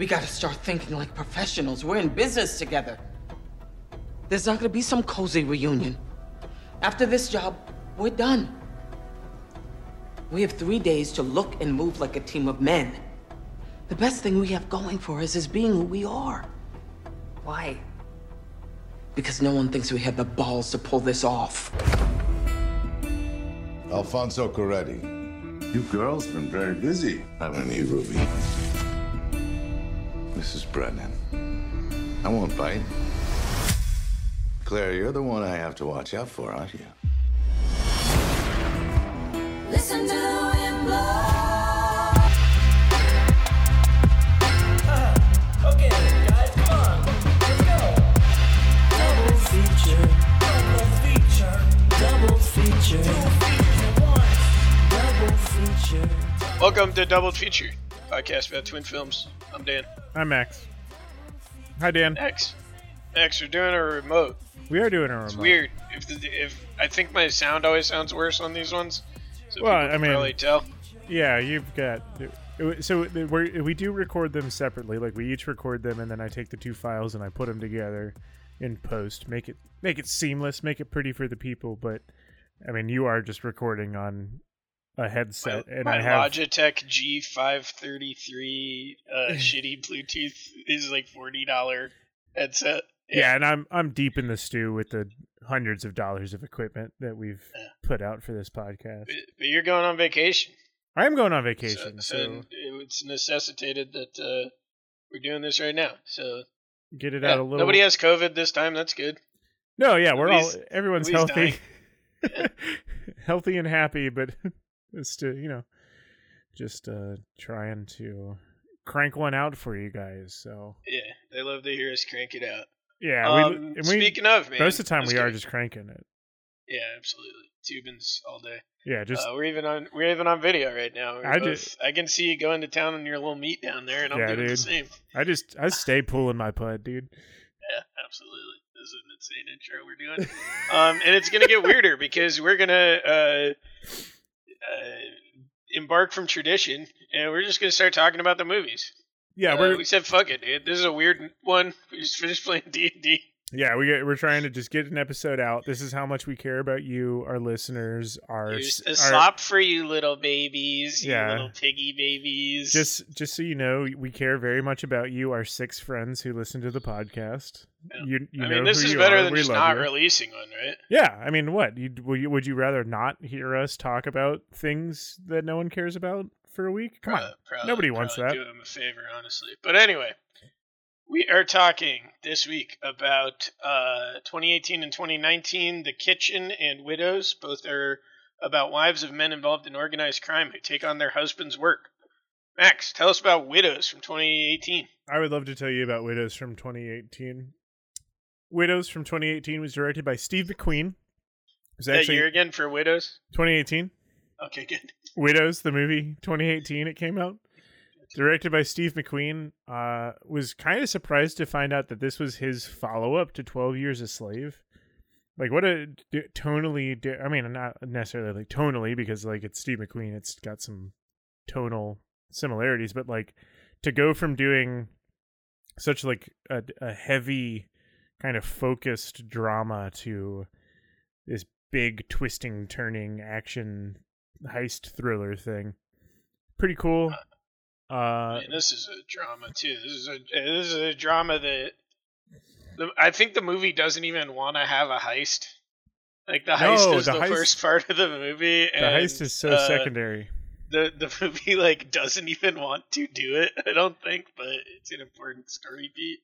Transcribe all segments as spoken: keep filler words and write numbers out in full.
We gotta start thinking like professionals. We're in business together. There's not gonna be some cozy reunion. After this job, we're done. We have three days to look and move like a team of men. The best thing we have going for us is being who we are. Why? Because no one thinks we had the balls to pull this off. Alfonso Coretti, you girls been very busy, haven't you, Ruby? Missus Brennan, I won't bite. Claire, you're the one I have to watch out for, aren't you? Listen to the wind blow. Welcome to Double Feature, podcast about twin films. I'm Dan. I'm Max. Hi, Dan. Max, Max, we're doing a remote. We are doing a remote. It's weird. If the, if I think my sound always sounds worse on these ones, so well, people can I mean, probably tell. Yeah, you've got. So we're, we do record them separately. Like we each record them, and then I take the two files and I put them together in post. Make it make it seamless. Make it pretty for the people, but. I mean, you are just recording on a headset, my, and my I have Logitech G five thirty-three uh, shitty Bluetooth is like forty dollars headset. Yeah. yeah, and I'm I'm deep in the stew with the hundreds of dollars of equipment that we've yeah. put out for this podcast. But, but you're going on vacation. I am going on vacation, so, so, so. it's necessitated that uh, we're doing this right now. So get it yeah, out a little. Nobody has COVID this time. That's good. No, yeah, we're all everyone's healthy. Dying. Healthy and happy, but just to, you know, just uh, trying to crank one out for you guys. So yeah, they love to hear us crank it out. Yeah, um, we, and we, speaking of, man, most of the time we kidding. are just cranking it. Yeah, absolutely, tubins all day. Yeah, just uh, we're even on we're even on video right now. We're I both, just I can see you going to town on your little meat down there, and I'm yeah, doing dude. the same. I just I stay pulling my pud, dude. Yeah, absolutely. This is an insane intro we're doing. Um, and it's going to get weirder because we're going to uh, uh, embark from tradition and we're just going to start talking about the movies. Yeah, uh, we're... we said, fuck it, dude. This is a weird one. We just finished playing D and D. Yeah, we get, we're trying to just get an episode out. This is how much we care about you, our listeners, our... Here's a slop our... for you little babies, yeah. you little piggy babies. Just just so you know, we care very much about you, our six friends who listen to the podcast. Yeah. You, you I mean, know this is better are. than we just not you. releasing one, right? Yeah, I mean, what? You'd, would you rather not hear us talk about things that no one cares about for a week? Come probably, on, probably, nobody wants that. Do them a favor, honestly. But anyway... We are talking this week about uh, twenty eighteen and twenty nineteen, The Kitchen and Widows. Both are about wives of men involved in organized crime who take on their husband's work. Max, tell us about Widows from twenty eighteen. I would love to tell you about Widows from twenty eighteen. Widows from twenty eighteen was directed by Steve McQueen. Is that year again for Widows? twenty eighteen. Okay, good. Widows, the movie, twenty eighteen it came out. Directed by Steve McQueen, uh, was kind of surprised to find out that this was his follow-up to twelve years a Slave. Like, what a d- tonally... Di- I mean, not necessarily like tonally, because like it's Steve McQueen, it's got some tonal similarities, but like to go from doing such like a, a heavy kind of focused drama to this big twisting, turning action heist thriller thing. Pretty cool. Uh, Man, this is a drama too. This is a this is a drama that the, I think the movie doesn't even want to have a heist. Like the heist no, is the, the heist, first part of the movie. The and, heist is so uh, secondary. The the movie like doesn't even want to do it. I don't think, but it's an important story beat.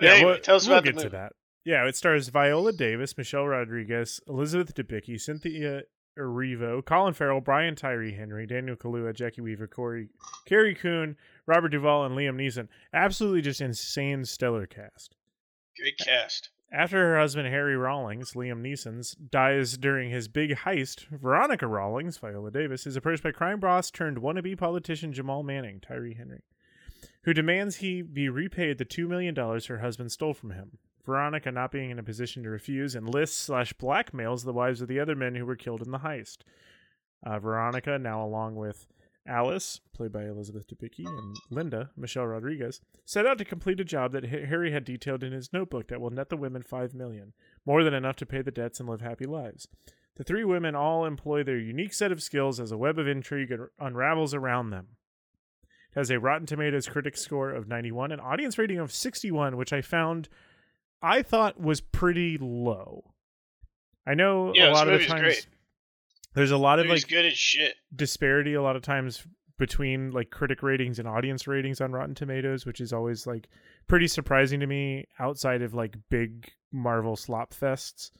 But yeah, anyway, we'll, tell us we'll about get the movie. to that. Yeah, it stars Viola Davis, Michelle Rodriguez, Elizabeth Debicki, Cynthia Erivo, Colin Farrell, Brian Tyree Henry, Daniel Kaluuya, Jackie Weaver, Corey, Carrie Coon, Robert Duvall, and Liam Neeson. Absolutely just insane stellar cast. Great cast. After her husband Harry Rawlings, Liam Neeson's, dies during his big heist, Veronica Rawlings, Viola Davis, is approached by crime boss turned wannabe politician Jamal Manning, Tyree Henry, who demands he be repaid the two million dollars her husband stole from him. Veronica, not being in a position to refuse, enlists slash blackmails the wives of the other men who were killed in the heist. Uh, Veronica, now along with Alice, played by Elizabeth Debicki, and Linda, Michelle Rodriguez, set out to complete a job that Harry had detailed in his notebook that will net the women five million dollars, more than enough to pay the debts and live happy lives. The three women all employ their unique set of skills as a web of intrigue unravels around them. It has a Rotten Tomatoes critic score of ninety-one, an audience rating of sixty-one, which I found, I thought was pretty low. I know yeah, a lot of the times... Great. There's a lot of like good as shit. disparity a lot of times between like critic ratings and audience ratings on Rotten Tomatoes, which is always like pretty surprising to me outside of like big Marvel slop fests.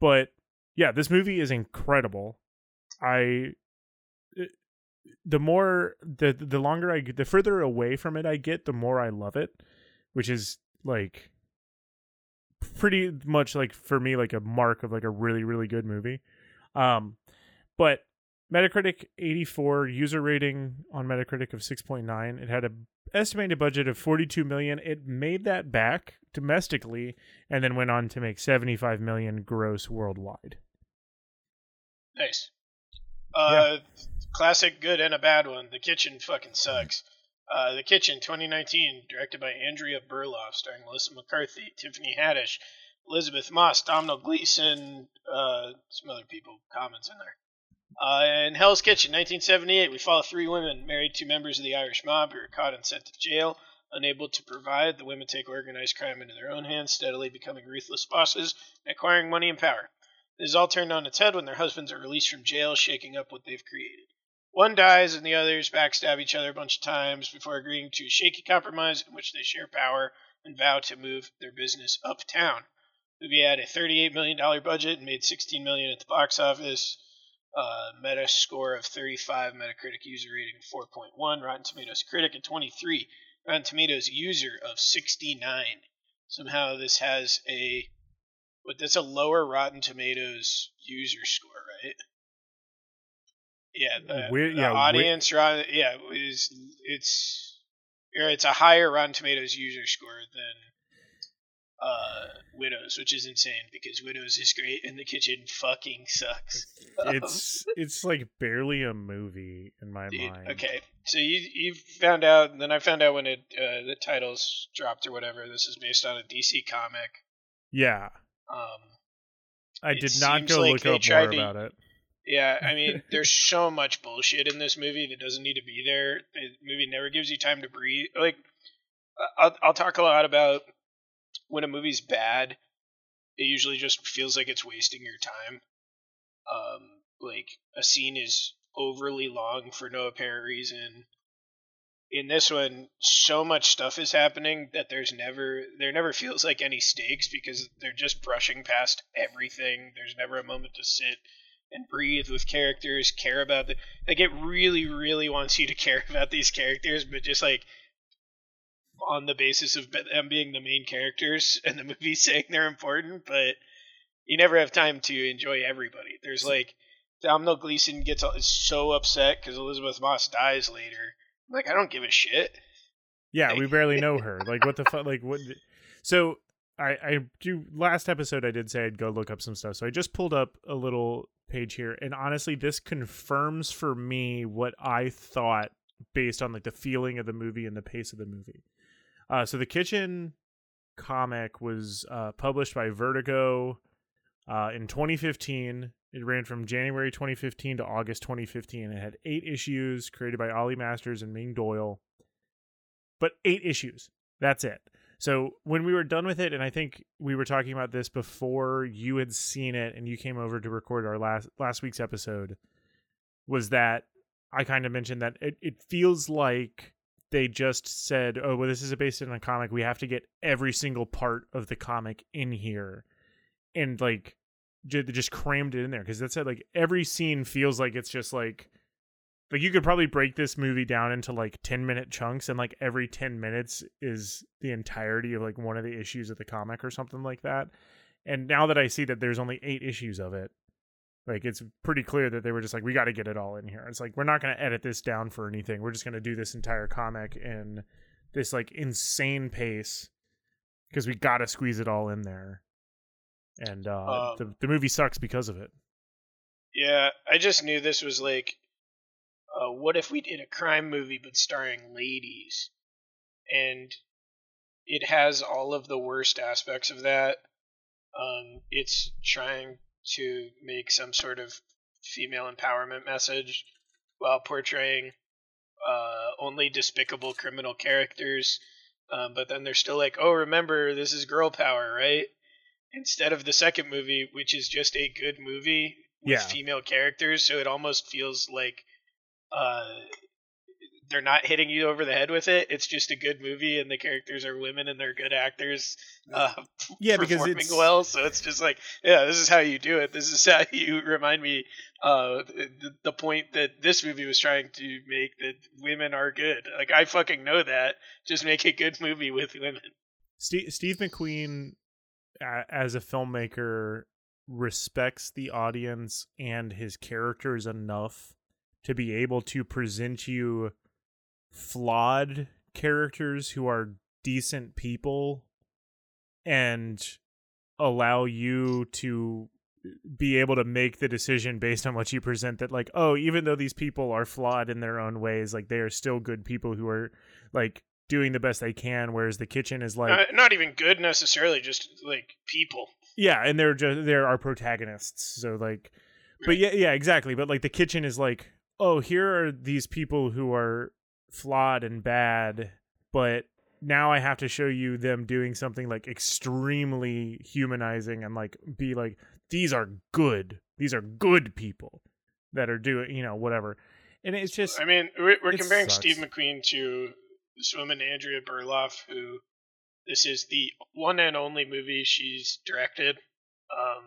But yeah, this movie is incredible. I the more the the longer I the further away from it I get, the more I love it, which is like pretty much like for me like a mark of like a really really good movie. Um But Metacritic eighty-four, user rating on Metacritic of six point nine. It had an estimated budget of forty-two million dollars. It made that back domestically and then went on to make seventy-five million dollars gross worldwide. Nice. Uh, yeah. Classic good and a bad one. The Kitchen fucking sucks. Uh, The Kitchen, twenty nineteen, directed by Andrea Berloff, starring Melissa McCarthy, Tiffany Haddish, Elizabeth Moss, Domhnall Gleeson, uh, some other people, comments in there. Uh, in Hell's Kitchen, nineteen seventy-eight, we follow three women married to members of the Irish mob who are caught and sent to jail. Unable to provide, the women take organized crime into their own hands, steadily becoming ruthless bosses and acquiring money and power. This is all turned on its head when their husbands are released from jail, shaking up what they've created. One dies and the others backstab each other a bunch of times before agreeing to a shaky compromise in which they share power and vow to move their business uptown. The movie had a thirty-eight million dollars budget and made sixteen million dollars at the box office. Uh, meta score of thirty-five, Metacritic user rating of four point one, Rotten Tomatoes critic at twenty-three, Rotten Tomatoes user of sixty-nine. Somehow this has a, but that's a lower Rotten Tomatoes user score, right? Yeah, the, weird, the yeah, audience, Rotten, yeah, is it's it's a higher Rotten Tomatoes user score than uh. Widows, which is insane because Widows is great and The Kitchen fucking sucks. It's it's like barely a movie in my Dude, mind. Okay, so you you found out, and then I found out when it uh, the titles dropped or whatever. This is based on a D C comic. Yeah. Um, I did not go like look up more to, about it. Yeah, I mean, there's so much bullshit in this movie that doesn't need to be there. The movie never gives you time to breathe. Like, I'll I'll talk a lot about. When a movie's bad, it usually just feels like it's wasting your time. Um, like, a scene is overly long for no apparent reason. In this one, so much stuff is happening that there's never, there never feels like any stakes because they're just brushing past everything. There's never a moment to sit and breathe with characters, care about them. Like, it really, really wants you to care about these characters, but just, like, on the basis of them being the main characters and the movie saying they're important, but you never have time to enjoy everybody. There's like Domhnall Gleeson gets is so upset because Elizabeth Moss dies later. I'm like, I don't give a shit. Yeah, like, we barely know her. Like, what the fuck? Like, what? So I, I do. Last episode, I did say I'd go look up some stuff. So I just pulled up a little page here, and honestly, this confirms for me what I thought based on like the feeling of the movie and the pace of the movie. Uh, so The Kitchen comic was uh, published by Vertigo uh, in twenty fifteen. It ran from January twenty fifteen to August twenty fifteen. It had eight issues created by Ollie Masters and Ming Doyle. But eight issues. That's it. So when we were done with it, and I think we were talking about this before you had seen it and you came over to record our last last week's episode, was that I kind of mentioned that it, it feels like they just said, oh, well, this is based on a comic. We have to get every single part of the comic in here. And, like, j- just crammed it in there. Because that's how, like, every scene feels like it's just, like... Like, you could probably break this movie down into, like, ten-minute chunks. And, like, every ten minutes is the entirety of, like, one of the issues of the comic or something like that. And now that I see that there's only eight issues of it, like, it's pretty clear that they were just like, we got to get it all in here. It's like, we're not going to edit this down for anything. We're just going to do this entire comic in this, like, insane pace because we got to squeeze it all in there. And uh, um, the, the movie sucks because of it. Yeah, I just knew this was, like, uh, what if we did a crime movie but starring ladies? And it has all of the worst aspects of that. Um, it's trying to make some sort of female empowerment message while portraying uh, only despicable criminal characters. Um, but then they're still like, oh, remember, this is girl power, right? Instead of the second movie, which is just a good movie with yeah. female characters. So it almost feels like uh, they're not hitting you over the head with it. It's just a good movie and the characters are women and they're good actors uh, yeah, performing because it's... well. So it's just like, yeah, this is how you do it. This is how you remind me uh, the, the point that this movie was trying to make, that women are good. Like, I fucking know that. Just make a good movie with women. Steve, Steve McQueen, as a filmmaker, respects the audience and his characters enough to be able to present you flawed characters who are decent people and allow you to be able to make the decision based on what you present, that like, oh, even though these people are flawed in their own ways, like, they are still good people who are like doing the best they can, whereas the kitchen is like uh, not even good necessarily, just like people. Yeah, and they're just they're our protagonists. So like, but yeah, yeah, exactly. But like, the kitchen is like, oh, here are these people who are flawed and bad, but now I have to show you them doing something like extremely humanizing and like be like, these are good. These are good people that are doing, you know, whatever. And it's just, I mean, we're, we're comparing sucks. Steve McQueen to this woman, Andrea Berloff, who, this is the one and only movie she's directed. Um,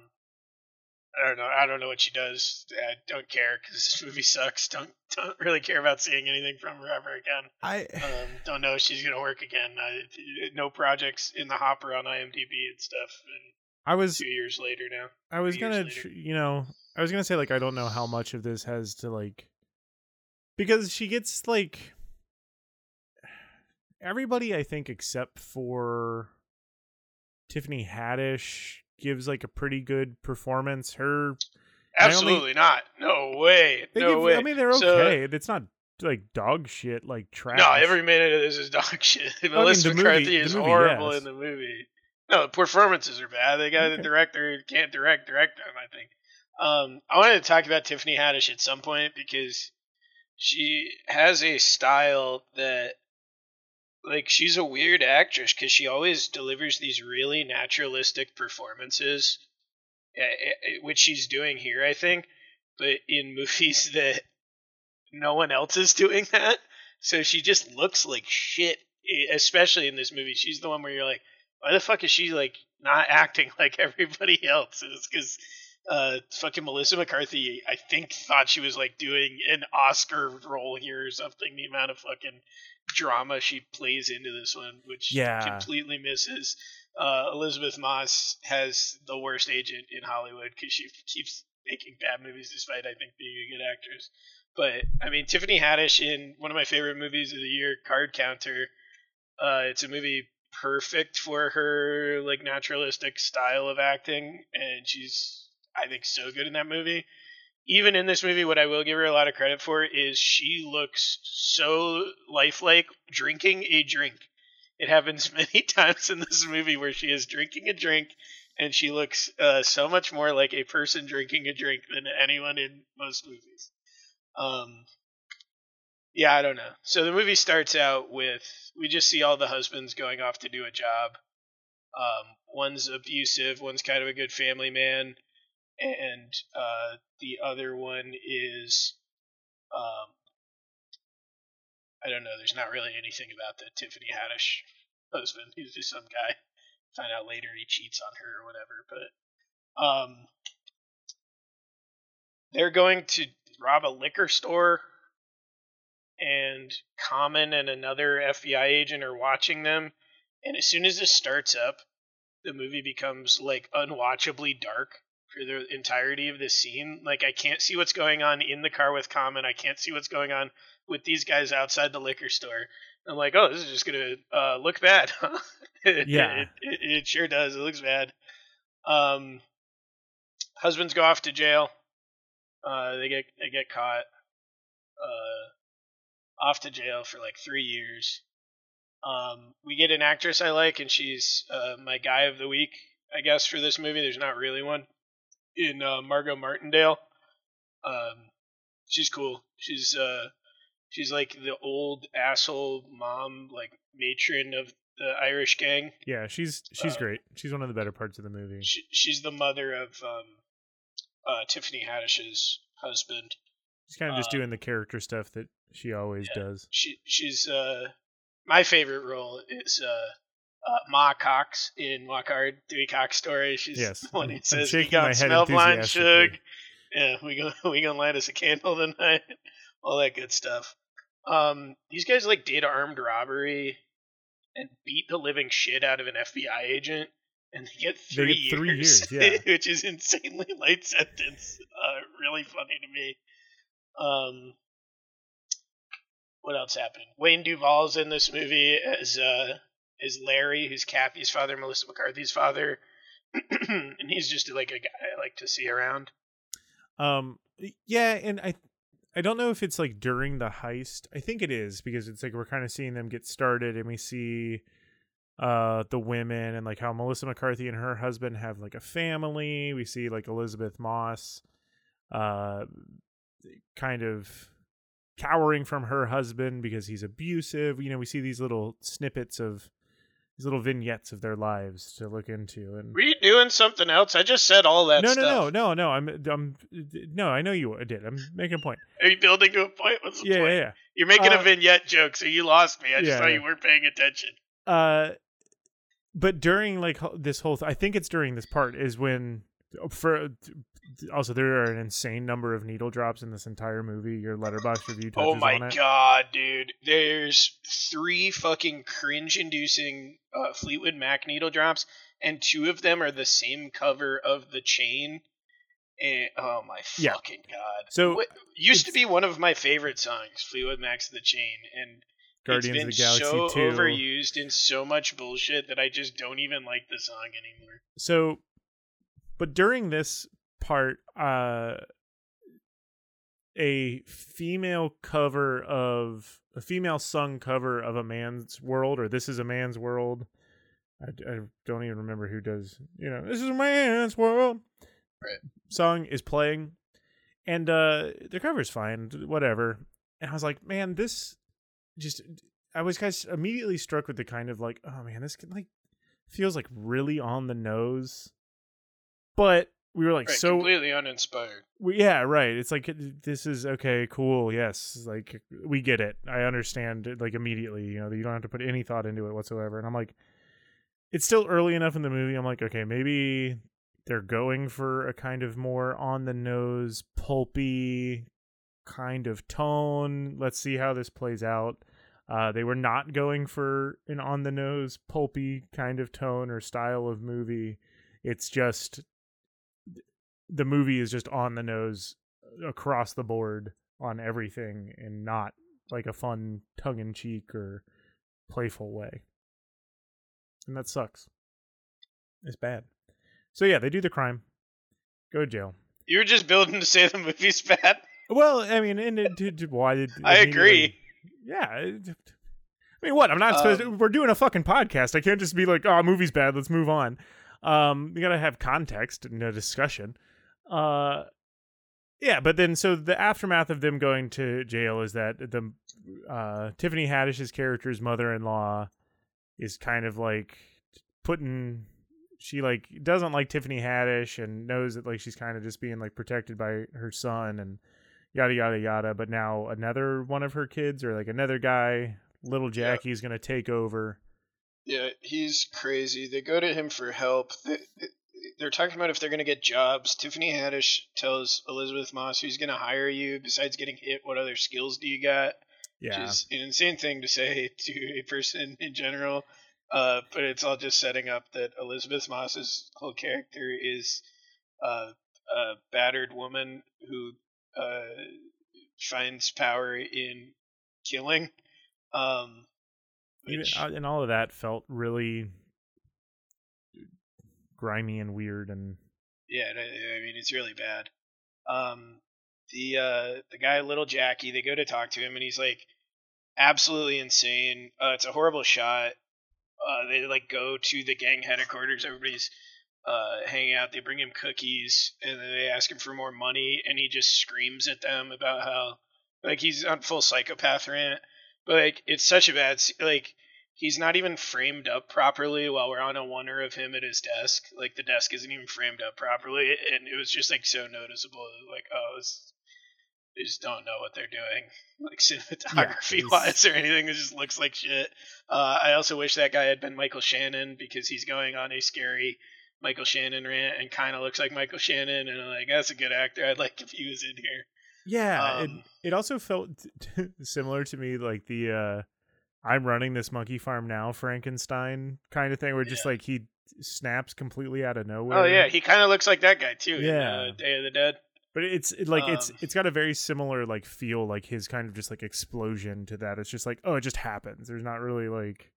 I don't know. I don't know what she does. I don't care because this movie sucks. Don't don't really care about seeing anything from her ever again. I um, don't know if she's gonna work again. I, no projects in the hopper on IMDb and stuff. And I was two years later now. I was gonna, tr- you know, I was gonna say like I don't know how much of this has to like, because she gets like. Everybody, I think, except for Tiffany Haddish, gives like a pretty good performance. Her Absolutely only, not. No way. No give, way. I mean, they're okay. So, it's not like dog shit, like trash. No, every minute of this is dog shit. I mean, Elizabeth McCarthy movie, is movie, horrible yes. in the movie. No, the performances are bad. They got okay. the director who can't direct, direct them, I think. Um, I wanted to talk about Tiffany Haddish at some point because she has a style that, like, she's a weird actress because she always delivers these really naturalistic performances, which she's doing here, I think, but in movies that no one else is doing that. So she just looks like shit, especially in this movie. She's the one where you're like, why the fuck is she, like, not acting like everybody else? It's because uh, fucking Melissa McCarthy, I think, thought she was, like, doing an Oscar role here or something, the amount of fucking drama she plays into this one, which yeah. completely misses. Uh, Elizabeth Moss has the worst agent in Hollywood because she keeps making bad movies despite, I think, being a good actress. But, I mean, Tiffany Haddish in one of my favorite movies of the year, Card Counter, uh, it's a movie perfect for her, like, naturalistic style of acting, and she's, I think, so good in that movie. Even in this movie, what I will give her a lot of credit for is she looks so lifelike drinking a drink. It happens many times in this movie where she is drinking a drink, and she looks uh, so much more like a person drinking a drink than anyone in most movies. Um, yeah, I don't know. So the movie starts out with, we just see all the husbands going off to do a job. Um, one's abusive, one's kind of a good family man. And uh, the other one is, um, I don't know, there's not really anything about the Tiffany Haddish husband. He's just some guy. Find out later he cheats on her or whatever. But um, they're going to rob a liquor store, and Common and another F B I agent are watching them. And as soon as this starts up, the movie becomes, like, unwatchably dark. The entirety of this scene, like, I can't see what's going on in the car with Common. I can't see what's going on with these guys outside the liquor store. I'm like, oh, this is just gonna uh, look bad. it, yeah, it, it, it sure does. It looks bad. Um, husbands go off to jail. Uh, they get they get caught. Uh, off to jail for like three years. Um, we get an actress I like, and she's uh, my guy of the week, I guess, for this movie. There's not really one. In uh, Margo Martindale, um, she's cool. She's uh, she's like the old asshole mom, like matron of the Irish gang. Yeah, she's she's uh, great. She's one of the better parts of the movie. She, she's the mother of um, uh, Tiffany Haddish's husband. She's kind of just um, doing the character stuff that she always yeah, does. She she's uh, my favorite role is uh. Uh, Ma Cox in Walk Hard, Three Cox Story. She's yes. the one who says, "We gonna smell blind, Suge. Yeah, we gonna we gonna light us a candle tonight." All that good stuff. Um, these guys like did armed robbery and beat the living shit out of an F B I agent, and they get three they get three years, years yeah. which is insanely light sentence. Uh, really funny to me. Um, what else happened? Wayne Duvall's in this movie as uh. is Larry, who's Cappy's father, Melissa McCarthy's father, and he's just like a guy I like to see around. Um, yeah, and I, I don't know if it's like during the heist. I think it is, because it's like we're kind of seeing them get started, and we see, uh, the women and like how Melissa McCarthy and her husband have like a family. We see like Elizabeth Moss, uh, kind of cowering from her husband because he's abusive. You know, we see these little snippets of. These little vignettes of their lives to look into. And were you doing something else? I just said all that no, stuff. No, no, no, no. I'm, I'm, no, I know you did. I'm making a point. Are you building to a point? What's the yeah, point? Yeah, yeah. You're making uh, a vignette joke, so you lost me. I just yeah, thought you weren't paying attention. Uh, but during like this whole, th- I think it's during this part is when, for also there are an insane number of needle drops in this entire movie. Your Letterboxd review touches on it. Oh my god, dude! There's three fucking cringe-inducing Uh, Fleetwood Mac needle drops, and two of them are the same cover of The Chain. And, oh my yeah. fucking god! So what, used to be one of my favorite songs, Fleetwood Mac's "The Chain," and Guardians it's been of the Galaxy so two. Overused and so much bullshit that I just don't even like the song anymore. So, but during this part, uh, a female cover of. A female sung cover of A Man's World, or This Is a Man's World. I, I don't even remember who does, you know, This Is a Man's World right. song is playing. And uh, the cover's fine, whatever. And I was like, man, this just, I was kind of immediately struck with the kind of like, oh man, this can, like feels like really on the nose. But we were like right, so completely uninspired. We, yeah, right. It's like this is okay, cool. Yes, like we get it. I understand it, like immediately. You know, that you don't have to put any thought into it whatsoever. And I'm like, it's still early enough in the movie. I'm like, okay, maybe they're going for a kind of more on the nose, pulpy kind of tone. Let's see how this plays out. Uh, they were not going for an on the nose, pulpy kind of tone or style of movie. It's just. The movie is just on the nose across the board on everything and not like a fun tongue-in-cheek or playful way. And that sucks. It's bad. So yeah, they do the crime. Go to jail. You were just building to say the movie's bad. Well, I mean, and it did. Why did I agree? Yeah. I mean, what? I'm not um, supposed to. We're doing a fucking podcast. I can't just be like, oh, movie's bad. Let's move on. Um, you gotta have context and a discussion. Uh, yeah, but then so the aftermath of them going to jail is that the uh, Tiffany Haddish's character's mother-in-law is kind of like putting she like doesn't like Tiffany Haddish and knows that like she's kind of just being like protected by her son and yada yada yada. But now another one of her kids or like another guy, little Jackie, is gonna take over. Yeah, he's crazy. They go to him for help. They, they're talking about if they're going to get jobs. Tiffany Haddish tells Elizabeth Moss, who's going to hire you? Besides getting hit, what other skills do you got? Yeah. Which is an insane thing to say to a person in general. Uh, but it's all just setting up that Elizabeth Moss's whole character is uh, a battered woman who uh, finds power in killing. Um Which, and all of that felt really grimy and weird, and yeah, I mean it's really bad. Um, the uh, the guy, little Jackie, they go to talk to him, and he's like, absolutely insane. Uh, it's a horrible shot. Uh, they like go to the gang headquarters. Everybody's uh, hanging out. They bring him cookies, and then they ask him for more money, and he just screams at them about how like he's on full psychopath rant. But like it's such a bad like he's not even framed up properly. While we're on a wonder of him at his desk, like the desk isn't even framed up properly, and it was just like so noticeable. Like oh, it's, they just don't know what they're doing, like cinematography yeah, wise or anything. It just looks like shit. Uh, I also wish that guy had been Michael Shannon, because he's going on a scary Michael Shannon rant and kind of looks like Michael Shannon. And I'm like, that's a good actor. I'd like if he was in here. Yeah, um, it, it also felt t- t- similar to me, like the uh, I'm running this monkey farm now, Frankenstein kind of thing, where yeah. just like he snaps completely out of nowhere. Oh, yeah. He kind of looks like that guy, too. Yeah. In, uh, Day of the Dead. But it's it, like um, it's it's got a very similar like feel, like his kind of just like explosion to that. It's just like, oh, it just happens. There's not really like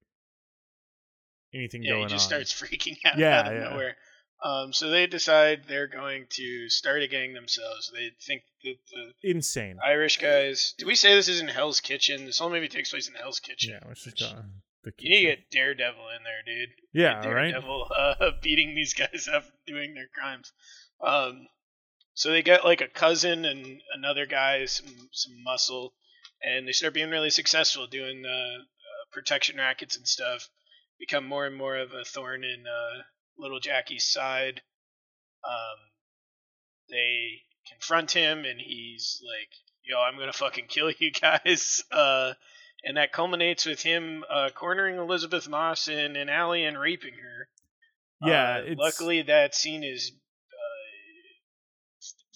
anything yeah, going on. He just on. starts freaking out yeah, out of yeah. nowhere. Um, so they decide they're going to start a gang themselves. They think that the insane Irish guys. Did we say this is in Hell's Kitchen? This whole movie takes place in Hell's Kitchen. Yeah, which is done. You need to get Daredevil in there, dude. Yeah, Daredevil, right. Daredevil uh, beating these guys up, doing their crimes. Um. So they get like a cousin and another guy, some some muscle, and they start being really successful doing uh, uh, protection rackets and stuff. Become more and more of a thorn in uh, little Jackie's side. Um, they confront him, and he's like, "Yo, I'm gonna fucking kill you guys." Uh, and that culminates with him uh, cornering Elizabeth Moss in an alley and raping her. Yeah. Uh, it's... Luckily, that scene is.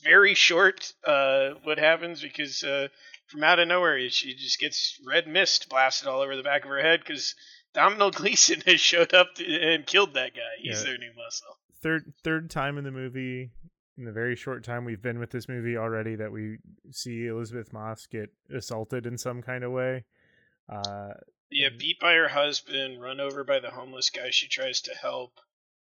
Very short, uh, what happens, because uh, from out of nowhere, she just gets red mist blasted all over the back of her head because Domhnall Gleeson has showed up to, and killed that guy. He's yeah. their new muscle. Third third time in the movie, in the very short time we've been with this movie already, that we see Elizabeth Moss get assaulted in some kind of way. Uh, yeah, beat by her husband, run over by the homeless guy she tries to help,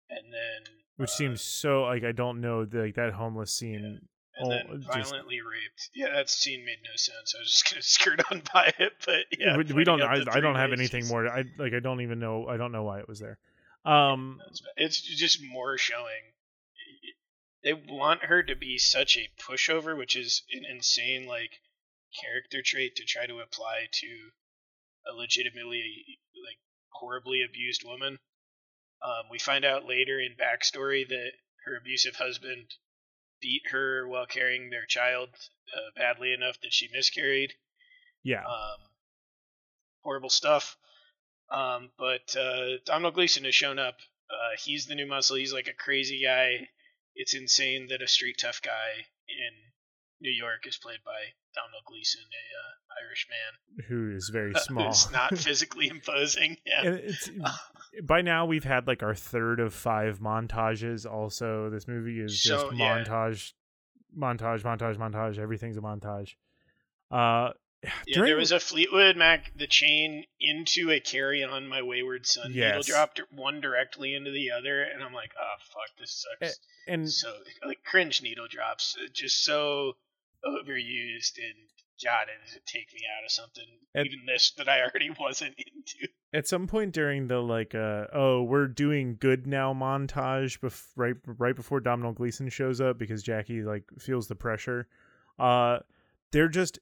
and then... Which seems so, like, I don't know, like, that homeless scene. Yeah. And then oh, violently just, raped. Yeah, that scene made no sense. I was just going to skirt on by it, but, yeah. We, we don't, I, I don't have anything just, more, to, I like, I don't even know, I don't know why it was there. Um, it's just more showing. They want her to be such a pushover, which is an insane, like, character trait to try to apply to a legitimately, like, horribly abused woman. Um, we find out later in backstory that her abusive husband beat her while carrying their child uh, badly enough that she miscarried. Yeah. Um, horrible stuff. Um, but uh, Domhnall Gleeson has shown up. Uh, he's the new muscle. He's like a crazy guy. It's insane that a street tough guy in New York is played by Domhnall Gleeson, a uh, Irish man who is very small. It's not physically imposing. Yeah. And it's, by now we've had like our third of five montages. Also, this movie is just so, montage, yeah. montage, montage, montage. Everything's a montage. Uh, yeah, there was a Fleetwood Mac, the chain into a Carry On My Wayward Son. Yes. Needle dropped one directly into the other, and I'm like, oh fuck, this sucks. And, and so like cringe needle drops, just so. Overused, and God, it doesn't take me out of something, at, even this that I already wasn't into. At some point during the like, uh, oh, we're doing good now montage, bef- right, right before Domhnall Gleeson shows up because Jackie like feels the pressure. Uh, they're just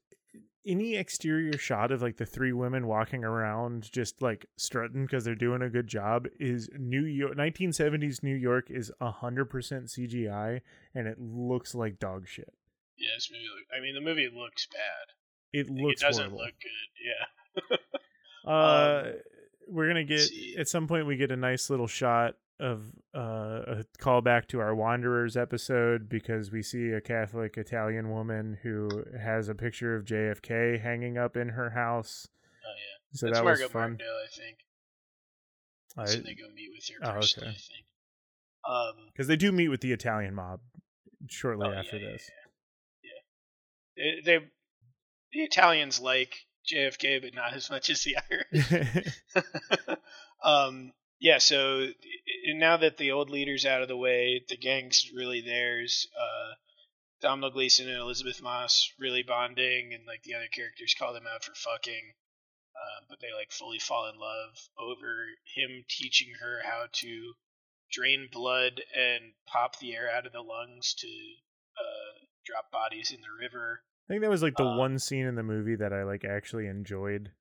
any exterior shot of like the three women walking around, just like strutting because they're doing a good job. Is New York nineteen seventies New York is a hundred percent C G I, and it looks like dog shit. Yeah, this movie. Look, I mean, the movie looks bad. It looks. It doesn't horrible. Look good. Yeah. uh, um, we're gonna get at some point. We get a nice little shot of uh, a callback to our Wanderers episode because we see a Catholic Italian woman who has a picture of J F K hanging up in her house. Oh yeah. So that's that Margo was fun. Martindale, I think. I, so they go meet with her. Oh, okay. I think. Because um, they do meet with the Italian mob shortly oh, after yeah, this. Yeah, yeah. They, they, the Italians like J F K, but not as much as the Irish. um, yeah, so now that the old leader's out of the way, the gang's really theirs. Uh, Domhnall Gleeson and Elizabeth Moss really bonding, and like the other characters call them out for fucking. uh, but they like fully fall in love over him teaching her how to drain blood and pop the air out of the lungs to uh, drop bodies in the river. I think that was like the um, one scene in the movie that I like actually enjoyed,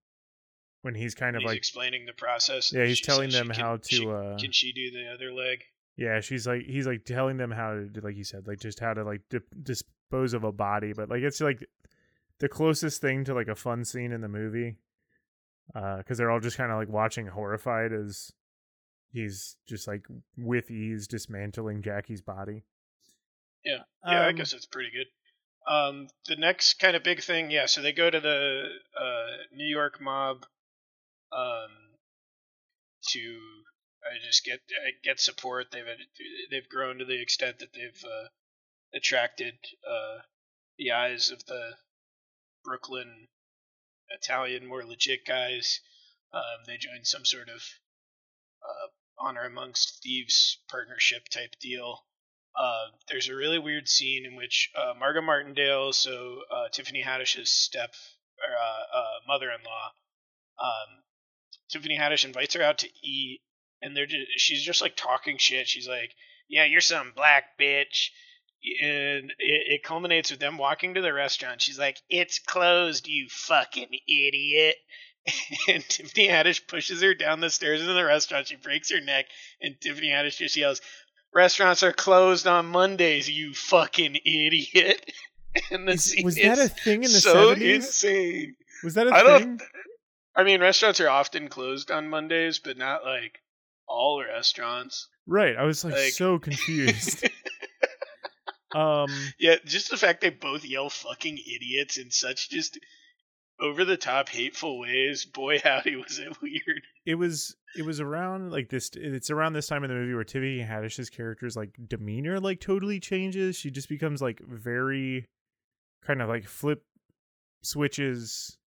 when he's kind of he's like explaining the process. Yeah, he's telling them can, how to. She, uh, can she do the other leg? Yeah, she's like he's like telling them how to, like you said, like just how to like dip, dispose of a body, but like it's like the closest thing to like a fun scene in the movie, because uh, they're all just kind of like watching horrified as he's just like with ease dismantling Jackie's body. Yeah, yeah, um, I guess it's pretty good. Um, the next kind of big thing, yeah. So they go to the uh, New York mob um, to. I just get I get support. They've they've grown to the extent that they've uh, attracted uh, the eyes of the Brooklyn Italian, more legit guys. Um, they joined some sort of uh, honor amongst thieves partnership type deal. Uh, there's a really weird scene in which uh, Margo Martindale, so uh, Tiffany Haddish's step or uh, uh, mother-in-law, um, Tiffany Haddish invites her out to eat. And they're just, she's just like talking shit. She's like, yeah, you're some black bitch. And it, it culminates with them walking to the restaurant. She's like, it's closed, you fucking idiot. And Tiffany Haddish pushes her down the stairs into the restaurant. She breaks her neck. And Tiffany Haddish just yells, restaurants are closed on Mondays, you fucking idiot. And the is, scene was that is a thing in the so seventies? Insane. Was that a I thing? Don't, I mean, restaurants are often closed on Mondays, but not like all restaurants. Right. I was like, like so confused. um yeah, just the fact they both yell fucking idiots in such just over the top hateful ways. Boy howdy, was it weird. It was it was around like this it's around this time in the movie where Tiffany Haddish's character's like demeanor like totally changes. She just becomes like very kind of like flip switches.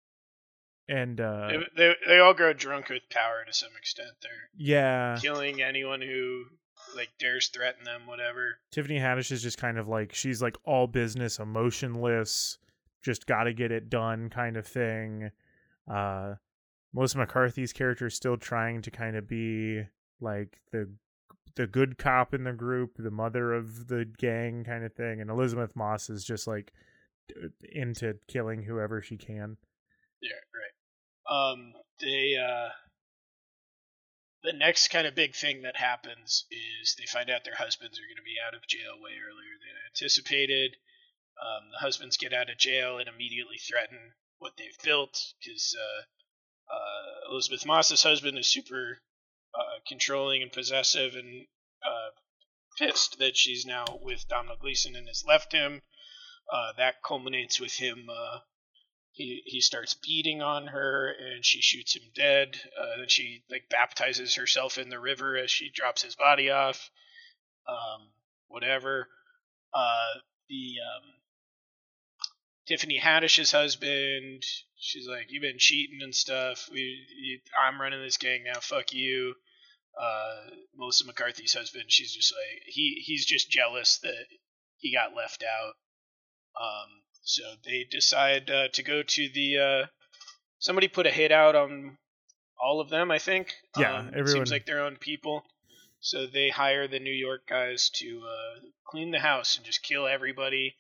And uh, they, they they all grow drunk with power to some extent. They're yeah killing anyone who like dares threaten them, whatever. Tiffany Haddish is just kind of like she's like all business, emotionless, just got to get it done kind of thing. Uh, Melissa McCarthy's character is still trying to kind of be like the the good cop in the group, the mother of the gang kind of thing. And Elizabeth Moss is just like into killing whoever she can. Yeah, right. Um, they, uh, the next kind of big thing that happens is they find out their husbands are going to be out of jail way earlier than anticipated. Um, the husbands get out of jail and immediately threaten what they've built because, uh, uh, Elizabeth Moss's husband is super, uh, controlling and possessive and, uh, pissed that she's now with Domhnall Gleeson and has left him. Uh, that culminates with him, uh, He he starts beating on her, and she shoots him dead. Uh, then she like baptizes herself in the river as she drops his body off. Um, whatever. Uh, the um, Tiffany Haddish's husband. She's like, you've been cheating and stuff. We you, I'm running this gang now. Fuck you. Uh, Melissa McCarthy's husband. She's just like he he's just jealous that he got left out. Um. So they decide uh, to go to the. Uh, somebody put a hit out on all of them, I think. Yeah, um, everyone. It seems like their own people. So they hire the New York guys to uh, clean the house and just kill everybody,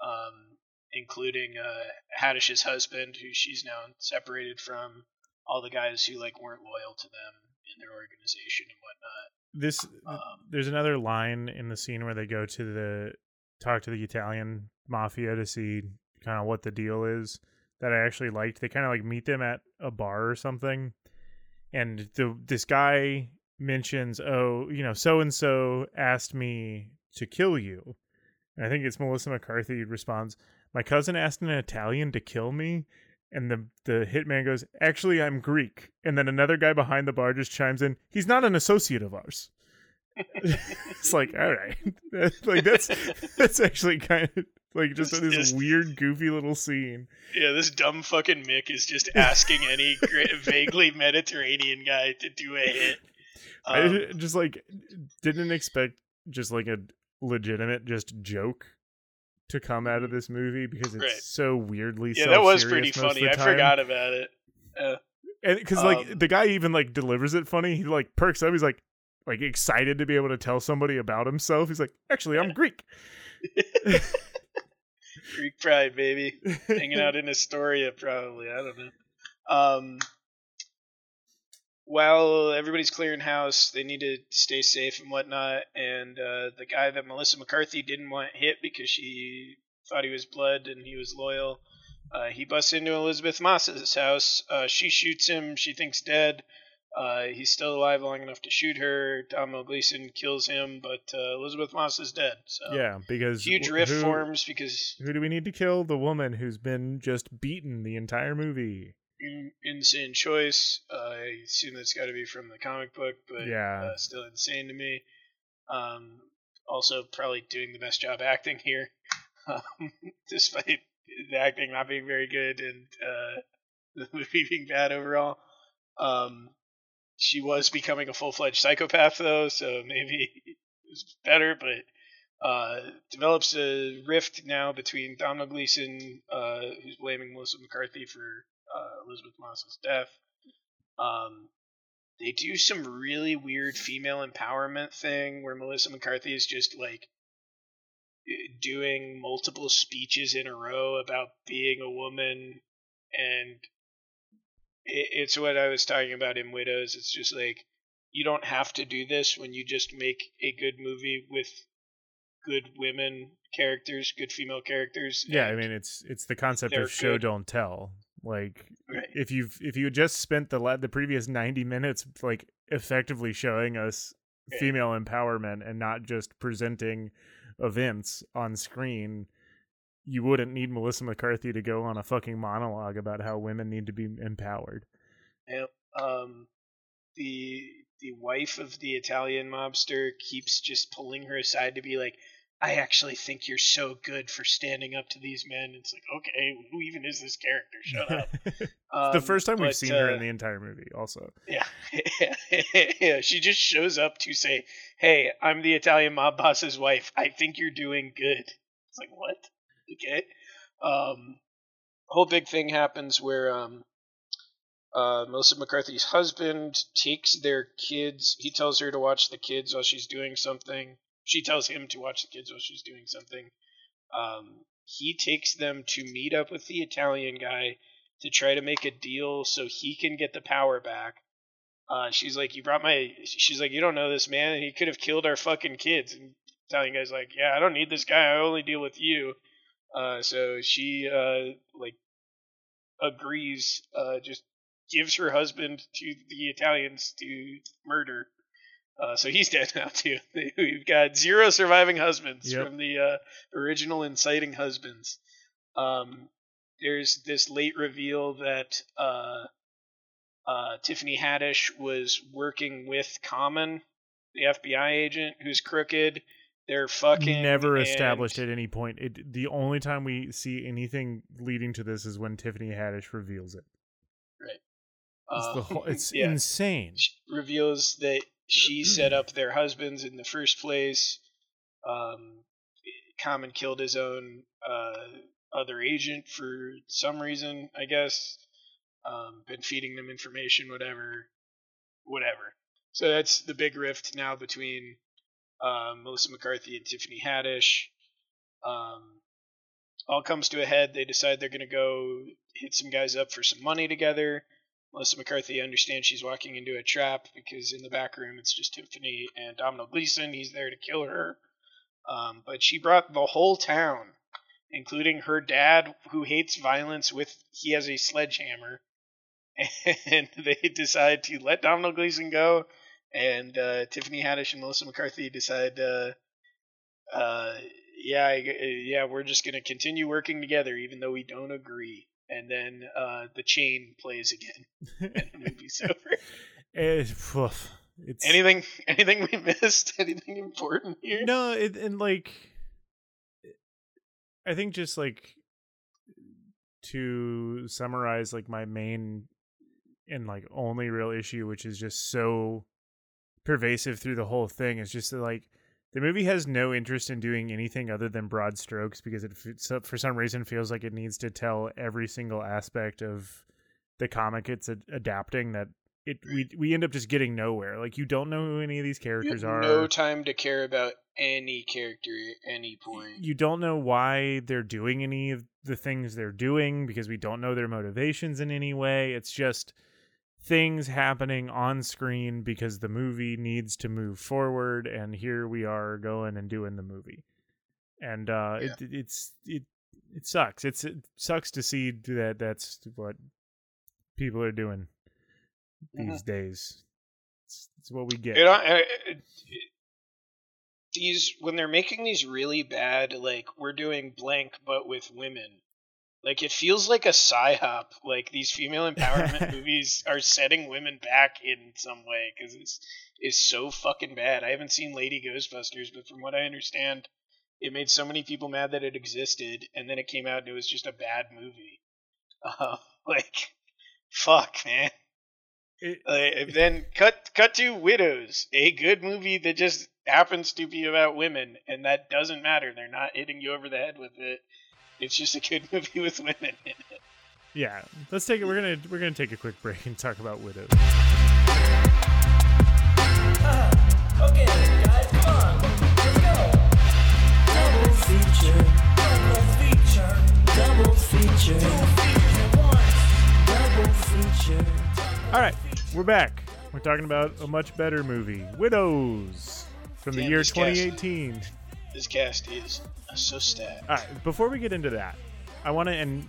um, including uh, Haddish's husband, who she's now separated from. All the guys who like weren't loyal to them in their organization and whatnot. This um, there's another line in the scene where they go to the talk to the Italian mafia to see kind of what the deal is that I actually liked. They kind of like meet them at a bar or something, and the this guy mentions, oh, you know, so and so asked me to kill you, and I think it's Melissa McCarthy responds, my cousin asked an Italian to kill me, and the the hitman goes, actually I'm Greek, and then another guy behind the bar just chimes in, he's not an associate of ours. It's like, all right, like that's that's actually kind of like just this, this weird, goofy little scene. Yeah, this dumb fucking Mick is just asking any great, vaguely Mediterranean guy to do a hit. Um, I just like didn't expect just like a legitimate just joke to come out of this movie because it's right. So weirdly. Yeah, that was pretty funny. I forgot about it. Uh, And because like um, the guy even like delivers it funny. He like perks up. He's like like excited to be able to tell somebody about himself. He's like, actually, I'm Greek. Greek pride, baby. Hanging out in Astoria, probably. I don't know. Um, while everybody's clearing house, they need to stay safe and whatnot. And uh, the guy that Melissa McCarthy didn't want hit because she thought he was blood and he was loyal, uh, he busts into Elizabeth Moss's house. Uh, she shoots him. She thinks dead. Uh, he's still alive long enough to shoot her. Domhnall Gleeson kills him, but uh, Elizabeth Moss is dead. So yeah, because huge wh- rift who, forms because who do we need to kill? The woman who's been just beaten the entire movie. In, insane choice. Uh, I assume that's got to be from the comic book, but yeah, uh, still insane to me. Um, also, probably doing the best job acting here, um, despite the acting not being very good and uh, the movie being bad overall. Um, She was becoming a full-fledged psychopath, though, so maybe it was better, but uh, develops a rift now between Domhnall Gleeson, uh, who's blaming Melissa McCarthy for uh, Elizabeth Moss's death. Um, they do some really weird female empowerment thing where Melissa McCarthy is just, like, doing multiple speeches in a row about being a woman, and it's what I was talking about in Widows. It's just like, you don't have to do this when you just make a good movie with good women characters, good female characters. Yeah, I mean, it's it's the concept of show good. Don't tell. Like, right. if you've if you just spent the la- the previous ninety minutes like effectively showing us right. female empowerment and not just presenting events on screen, you wouldn't need Melissa McCarthy to go on a fucking monologue about how women need to be empowered. And, um, the the wife of the Italian mobster keeps just pulling her aside to be like, I actually think you're so good for standing up to these men. It's like, okay, who even is this character? Shut up. It's um, the first time but, we've seen uh, her in the entire movie also. Yeah. Yeah. She just shows up to say, hey, I'm the Italian mob boss's wife. I think you're doing good. It's like, what? Okay. Um, whole big thing happens where um, uh, Melissa McCarthy's husband takes their kids. He tells her to watch the kids while she's doing something. She tells him to watch the kids while she's doing something. Um, he takes them to meet up with the Italian guy to try to make a deal so he can get the power back. Uh, she's like, you brought my. She's like, you don't know this man, and he could have killed our fucking kids. And the Italian guy's like, yeah, I don't need this guy. I only deal with you. Uh, so she, uh, like, agrees, uh, just gives her husband to the Italians to murder. Uh, so he's dead now, too. We've got zero surviving husbands yep. from the, uh, original inciting husbands. Um, there's this late reveal that, uh, uh, Tiffany Haddish was working with Common, the F B I agent who's crooked. They're fucking never established and... at any point. It, the only time we see anything leading to this is when Tiffany Haddish reveals it. Right. It's, um, the whole, it's yeah. insane. She reveals that she set up their husbands in the first place. Um, Common killed his own uh, other agent for some reason, I guess. Um, been feeding them information, whatever. Whatever. So that's the big rift now between... Um, Melissa McCarthy and Tiffany Haddish. Um, all comes to a head. They decide they're going to go hit some guys up for some money together. Melissa McCarthy understands she's walking into a trap because in the back room it's just Tiffany and Domhnall Gleeson. He's there to kill her. Um, but she brought the whole town, including her dad, who hates violence with he has a sledgehammer. And they decide to let Domhnall Gleeson go. And uh, Tiffany Haddish and Melissa McCarthy decide, uh, uh, yeah, I, yeah, we're just going to continue working together, even though we don't agree. And then uh, the chain plays again, and the movie's over. It's, it's... Anything, anything we missed? Anything important here? No, it, and like, I think just like to summarize, like my main and like only real issue, which is just so pervasive through the whole thing, is just that, like, the movie has no interest in doing anything other than broad strokes because it for some reason feels like it needs to tell every single aspect of the comic it's a- adapting that it we we end up just getting nowhere. Like, you don't know who any of these characters are. No time to care about any character at any point. You don't know why they're doing any of the things they're doing, because we don't know their motivations in any way. It's just things happening on screen because the movie needs to move forward, and here we are going and doing the movie. And uh, yeah. it it's it it sucks. It's it sucks to see that that's what people are doing these mm-hmm. days. It's, it's what we get. It, it, it, these when they're making these really bad, like, we're doing blank but with women. Like, it feels like a psyop. Like, these female empowerment movies are setting women back in some way, because it's is so fucking bad. I haven't seen Lady Ghostbusters, but from what I understand, it made so many people mad that it existed, and then it came out and it was just a bad movie. Uh, like, fuck, man. It, uh, then cut cut to Widows, a good movie that just happens to be about women, and that doesn't matter. They're not hitting you over the head with it. It's just a good movie with women in it. Yeah, let's take it. We're gonna we're gonna take a quick break and talk about Widows. Uh, okay, guys, come on, let's go. Double feature, double feature, double feature, double feature. All right, we're back. We're talking about a much better movie, Widows, from Damn, the year twenty eighteen. Cast, this cast is. So sad. All right, before we get into that, I want to, and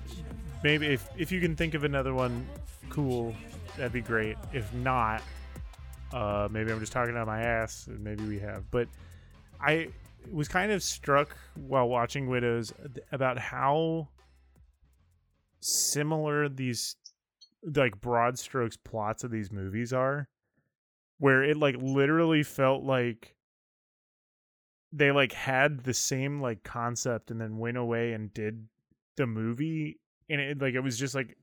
maybe if, if you can think of another one, cool, that'd be great. If not, uh, maybe I'm just talking out my ass, and maybe we have. But I was kind of struck while watching Widows about how similar these, like, broad strokes plots of these movies are, where it, like, literally felt like they, like, had the same, like, concept and then went away and did the movie. And it, like, it was just like,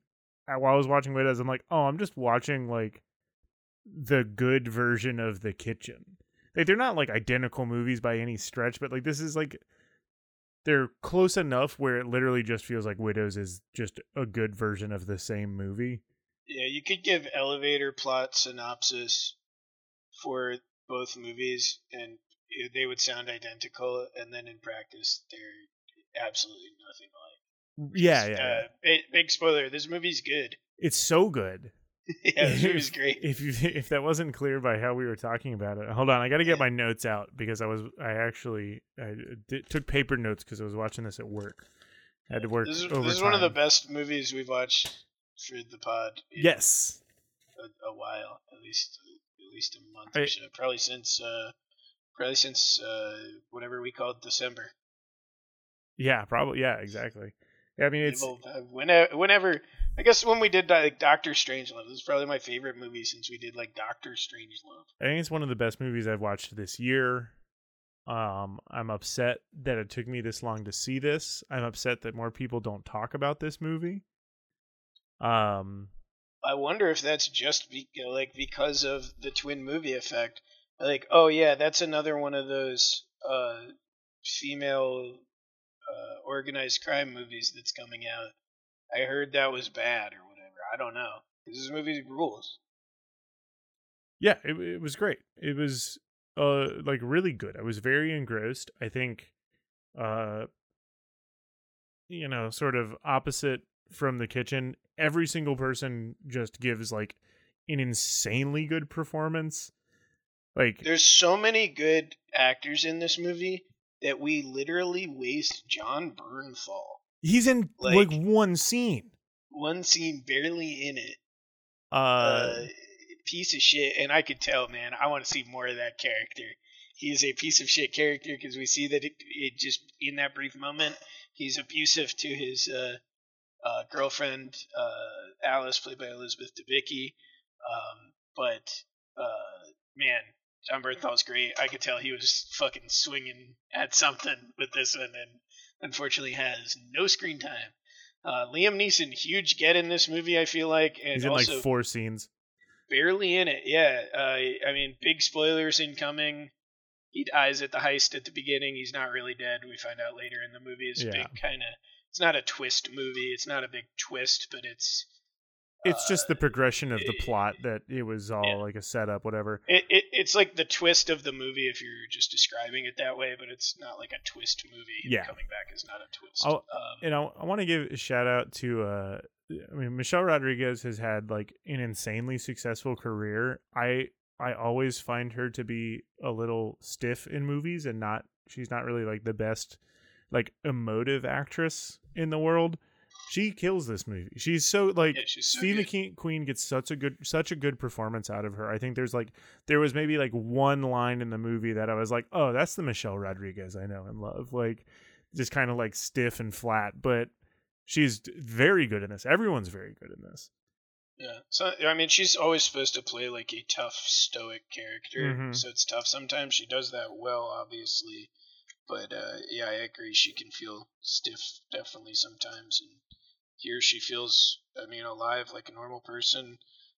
while I was watching Widows, I'm like, oh, I'm just watching, like, the good version of The Kitchen. Like, they're not, like, identical movies by any stretch, but, like, this is, like, they're close enough where it literally just feels like Widows is just a good version of the same movie. Yeah, you could give elevator plot synopsis for both movies, and they would sound identical, and then in practice, they're absolutely nothing alike. Yeah, Just, yeah. Uh, big, big spoiler: this movie's good. It's so good. Yeah, this movie's great. If you, if that wasn't clear by how we were talking about it, hold on, I got to get yeah. my notes out, because I was I actually I did, took paper notes because I was watching this at work. I had to work. This is, this is one of the best movies we've watched for the pod. In yes, a, a while, at least at least a month I, or so, probably since. Uh, Probably since uh, whatever we called December. Yeah, probably. Yeah, exactly. Yeah, I mean, it's whenever, whenever. I guess when we did like Doctor Strangelove, this is probably my favorite movie since we did like Doctor Strangelove. I think it's one of the best movies I've watched this year. Um, I'm upset that it took me this long to see this. I'm upset that more people don't talk about this movie. Um, I wonder if that's just be- like because of the twin movie effect. Like, oh yeah, that's another one of those uh, female uh, organized crime movies that's coming out. I heard that was bad or whatever. I don't know. This movie rules. Yeah, it it was great. It was uh like really good. I was very engrossed. I think, uh, you know, sort of opposite from The Kitchen, every single person just gives like an insanely good performance. Like, there's so many good actors in this movie that we literally waste John Bernthal. He's in like, like one scene. One scene, barely in it. Uh, uh, piece of shit, and I could tell, man. I want to see more of that character. He is a piece of shit character because we see that it, it just in that brief moment he's abusive to his uh, uh, girlfriend uh, Alice, played by Elizabeth Debicki. Um, but uh, man. John Bernthal's great. I could tell he was fucking swinging at something with this one, and unfortunately has no screen time. Uh, Liam Neeson, huge get in this movie, I feel like. And he's in also like four scenes. Barely in it, yeah. Uh, I mean, big spoilers incoming. He dies at the heist at the beginning. He's not really dead. We find out later in the movie. It's yeah. a big kind of. It's not a twist movie. It's not a big twist, but it's It's uh, just the progression of the plot that it was all yeah. like a setup, whatever. It, it it's like the twist of the movie if you're just describing it that way, but it's not like a twist movie. Yeah. Coming Back is not a twist. I'll, um, and I'll, I want to give a shout out to, uh, I mean, Michelle Rodriguez has had like an insanely successful career. I I always find her to be a little stiff in movies and not, she's not really like the best like emotive actress in the world. She kills this movie. She's so like yeah, she's so Steve McQueen gets such a good such a good performance out of her. I think there's like there was maybe like one line in the movie that I was like, oh, that's the Michelle Rodriguez I know and love. Like just kind of like stiff and flat, but she's very good in this. Everyone's very good in this. Yeah. So I mean, she's always supposed to play like a tough, stoic character, mm-hmm. so it's tough sometimes. She does that well, obviously. But uh, yeah, I agree. She can feel stiff, definitely sometimes. And here she feels, I mean, alive like a normal person.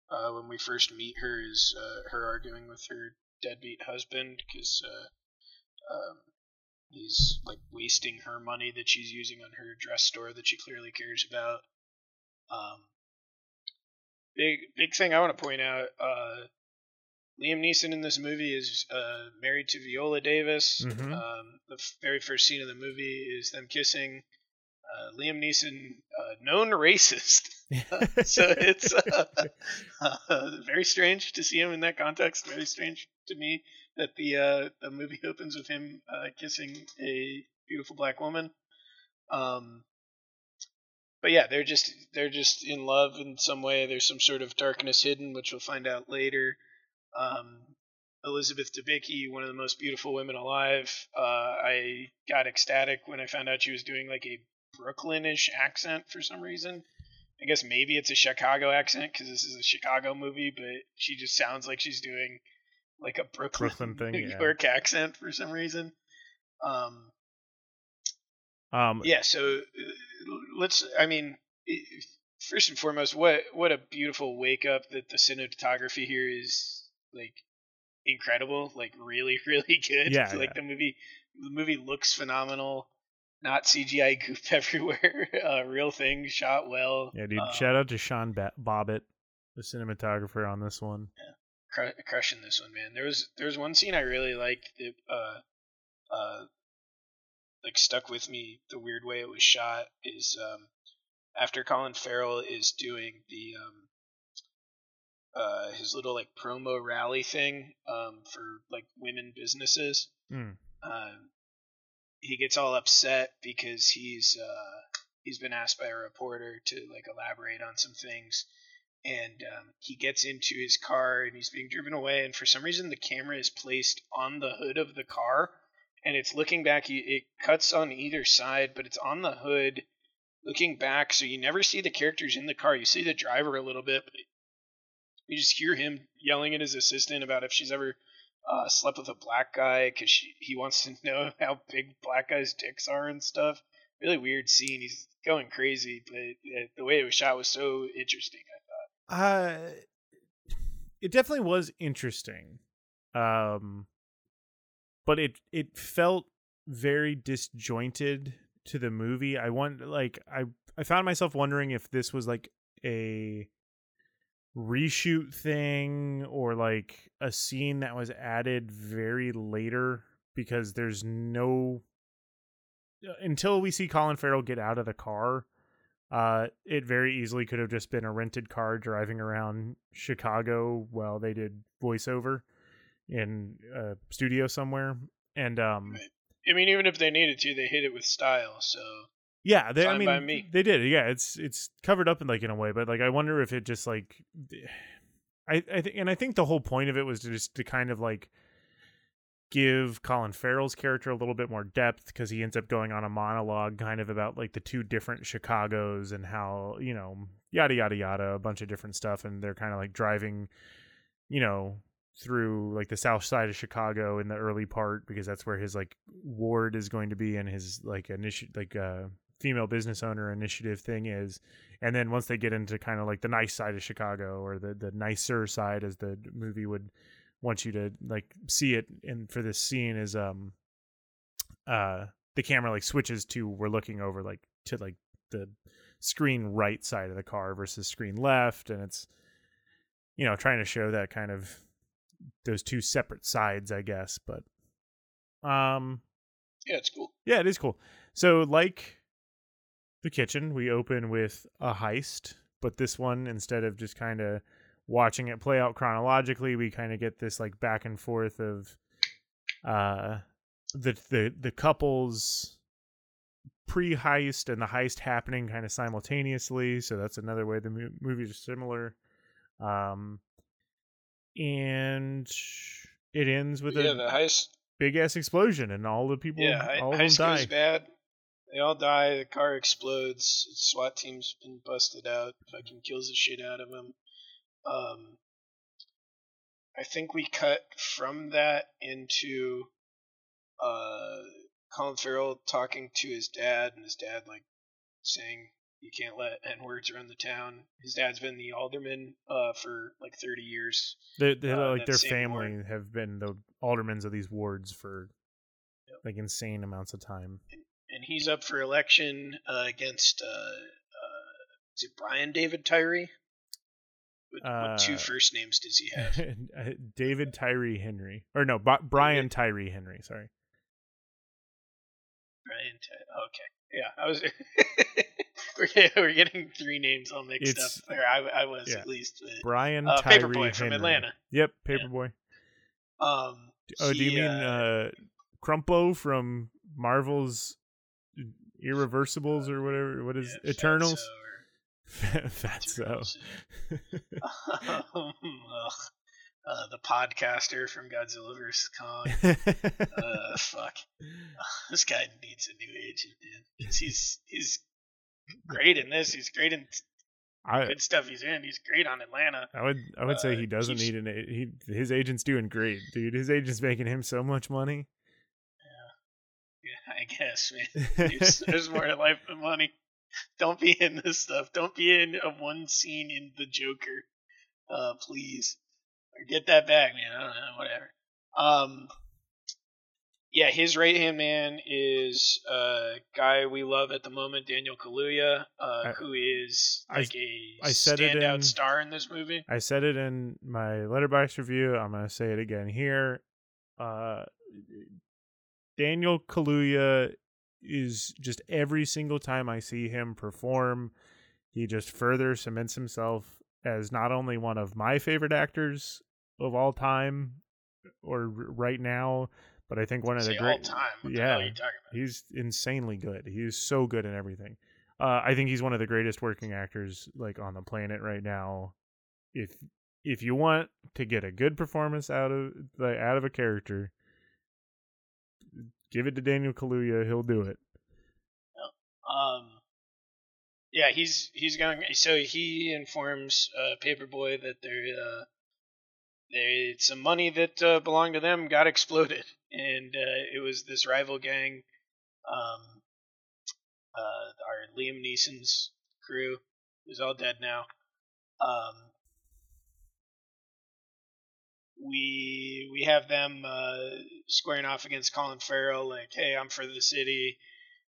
Uh, when we first meet her, is uh, her arguing with her deadbeat husband because uh, um, he's like wasting her money that she's using on her dress store that she clearly cares about. Um, big big thing I want to point out. Uh, Liam Neeson in this movie is uh, married to Viola Davis. Mm-hmm. Um, the f- very first scene of the movie is them kissing. Uh, Liam Neeson, uh, known racist. So it's uh, uh, very strange to see him in that context. Very strange to me that the, uh, the movie opens with him uh, kissing a beautiful black woman. Um, but yeah, they're just they're just in love in some way. There's some sort of darkness hidden, which we'll find out later. Um, Elizabeth Debicki, one of the most beautiful women alive. Uh, I got ecstatic when I found out she was doing like a Brooklynish accent for some reason. I guess maybe it's a Chicago accent because this is a Chicago movie, but she just sounds like she's doing like a Brooklyn, Brooklyn thing, New yeah. York accent for some reason. Um, um, yeah. So let's. I mean. If, First and foremost, what what a beautiful wake up that the cinematography here is like incredible, like really, really good. Yeah, like yeah. the movie the movie looks phenomenal. Not C G I goop everywhere. Uh, real thing shot well. Yeah, dude. Um, shout out to Sean Bobbitt, the cinematographer on this one. Yeah, cr- crushing this one, man. There was there was one scene I really liked that uh uh like stuck with me the weird way it was shot is um after Colin Farrell is doing the um, uh, his little like promo rally thing um, for like women businesses, mm. um, he gets all upset because he's uh, he's been asked by a reporter to like elaborate on some things, and um, he gets into his car and he's being driven away, and for some reason the camera is placed on the hood of the car, and it's looking back. It cuts on either side, but it's on the hood. Looking back, so you never see the characters in the car. You see the driver a little bit, but you just hear him yelling at his assistant about if she's ever uh, slept with a black guy because he wants to know how big black guys' dicks are and stuff. Really weird scene. He's going crazy, but uh, the way it was shot was so interesting, I thought. Uh, it definitely was interesting, um, but it it felt very disjointed to the movie. I want like I, I found myself wondering if this was like a reshoot thing or like a scene that was added very later, because there's no until we see Colin Farrell get out of the car, uh it very easily could have just been a rented car driving around Chicago while they did voiceover in a studio somewhere. And um I mean, even if they needed to, they hit it with style. So yeah, they, I mean, by me. They did. Yeah, it's it's covered up in like in a way, but like I wonder if it just like I I think and I think the whole point of it was to just to kind of like give Colin Farrell's character a little bit more depth, because he ends up going on a monologue kind of about like the two different Chicagos and how, you know, yada yada yada, a bunch of different stuff, and they're kind of like driving, you know, through like the south side of Chicago in the early part, because that's where his like ward is going to be and his like initi- like uh female business owner initiative thing is. And then once they get into kind of like the nice side of Chicago, or the the nicer side, as the movie would want you to like see it in for this scene, is um uh the camera like switches to, we're looking over like to like the screen right side of the car versus screen left, and it's, you know, trying to show that kind of those two separate sides, I guess. But um yeah, it's cool. Yeah, it is cool. So like The Kitchen, we open with a heist, but this one, instead of just kind of watching it play out chronologically, we kind of get this like back and forth of uh the the the couple's pre-heist and the heist happening kind of simultaneously. So that's another way the mo- movie is similar. Um, and it ends with yeah, a the heist, big ass explosion, and all the people, yeah, all heist of them die. Goes bad. They all die. The car explodes. SWAT team's been busted out. Fucking kills the shit out of them. Um, I think we cut from that into uh. Colin Farrell talking to his dad, and his dad like saying you can't let N-words run the town. His dad's been the alderman uh, for like thirty years. They, they, uh, like their family ward. Have been the aldermans of these wards for yep. like insane amounts of time. And, and he's up for election uh, against uh, uh, is it Brian David Tyree? What, uh, what two first names does he have? David Tyree Henry, or no, B- Brian David. Tyree Henry. Sorry. Brian Ty- okay, yeah, I was. we're, we're getting three names all mixed it's, up. Or I, I was yeah. at least. But, Brian uh, Tyree Paperboy Henry. From Atlanta. Yep, Paperboy. Yeah. Um. Oh, he, do you mean uh, uh Crumpo from Marvel's Irreversibles uh, or whatever? What is yeah, Eternals? That's so. um, uh, Uh, the podcaster from Godzilla versus. Kong. uh, fuck. Uh, this guy needs a new agent, man. He's he's great in this. He's great in I, good stuff he's in. He's great on Atlanta. I would I would uh, say he doesn't need an he. His agent's doing great, dude. His agent's making him so much money. Yeah, yeah I guess, man. There's, there's more to life than money. Don't be in this stuff. Don't be in a one scene in The Joker, uh, please. Or get that back, man. I don't know, whatever. Um, yeah, his right hand man is a guy we love at the moment, Daniel Kaluuya, uh, I, who is like I, a I said standout in, star in this movie. I said it in my Letterboxd review. I'm gonna say it again here. Uh, Daniel Kaluuya is just every single time I see him perform, he just further cements himself as not only one of my favorite actors of all time or right now, but I think one of the great all time. What yeah, the hell are you talking about? He's insanely good. He's so good in everything. Uh, I think he's one of the greatest working actors like on the planet right now. If, if you want to get a good performance out of like, out of a character, give it to Daniel Kaluuya. He'll do it. Um, Yeah, he's he's going. So he informs uh, Paperboy that there, uh, there some money that uh, belonged to them got exploded, and uh, it was this rival gang, um, uh, our Liam Neeson's crew, who's all dead now. Um, we we have them uh, squaring off against Colin Farrell, like, hey, I'm for the city.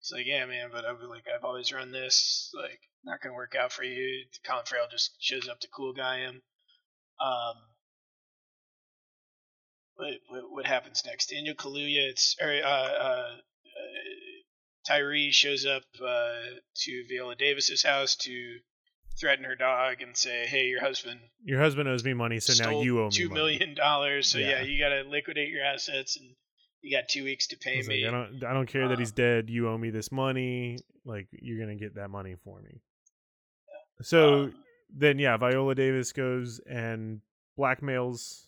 It's like, yeah, man, but I've like I've always run this. Like, not gonna work out for you. Colin Farrell just shows up to cool guy him. Um, what, what what happens next? Daniel Kaluuya, it's or uh, uh, Tyree shows up uh, to Viola Davis's house to threaten her dog and say, "Hey, your husband, your husband owes me money, so now you owe me two million dollars. So yeah. yeah, you gotta liquidate your assets and." You got two weeks to pay me. Like, I don't. I don't care um, that he's dead. You owe me this money. Like you're gonna get that money for me. Yeah. So um, then, yeah, Viola Davis goes and blackmails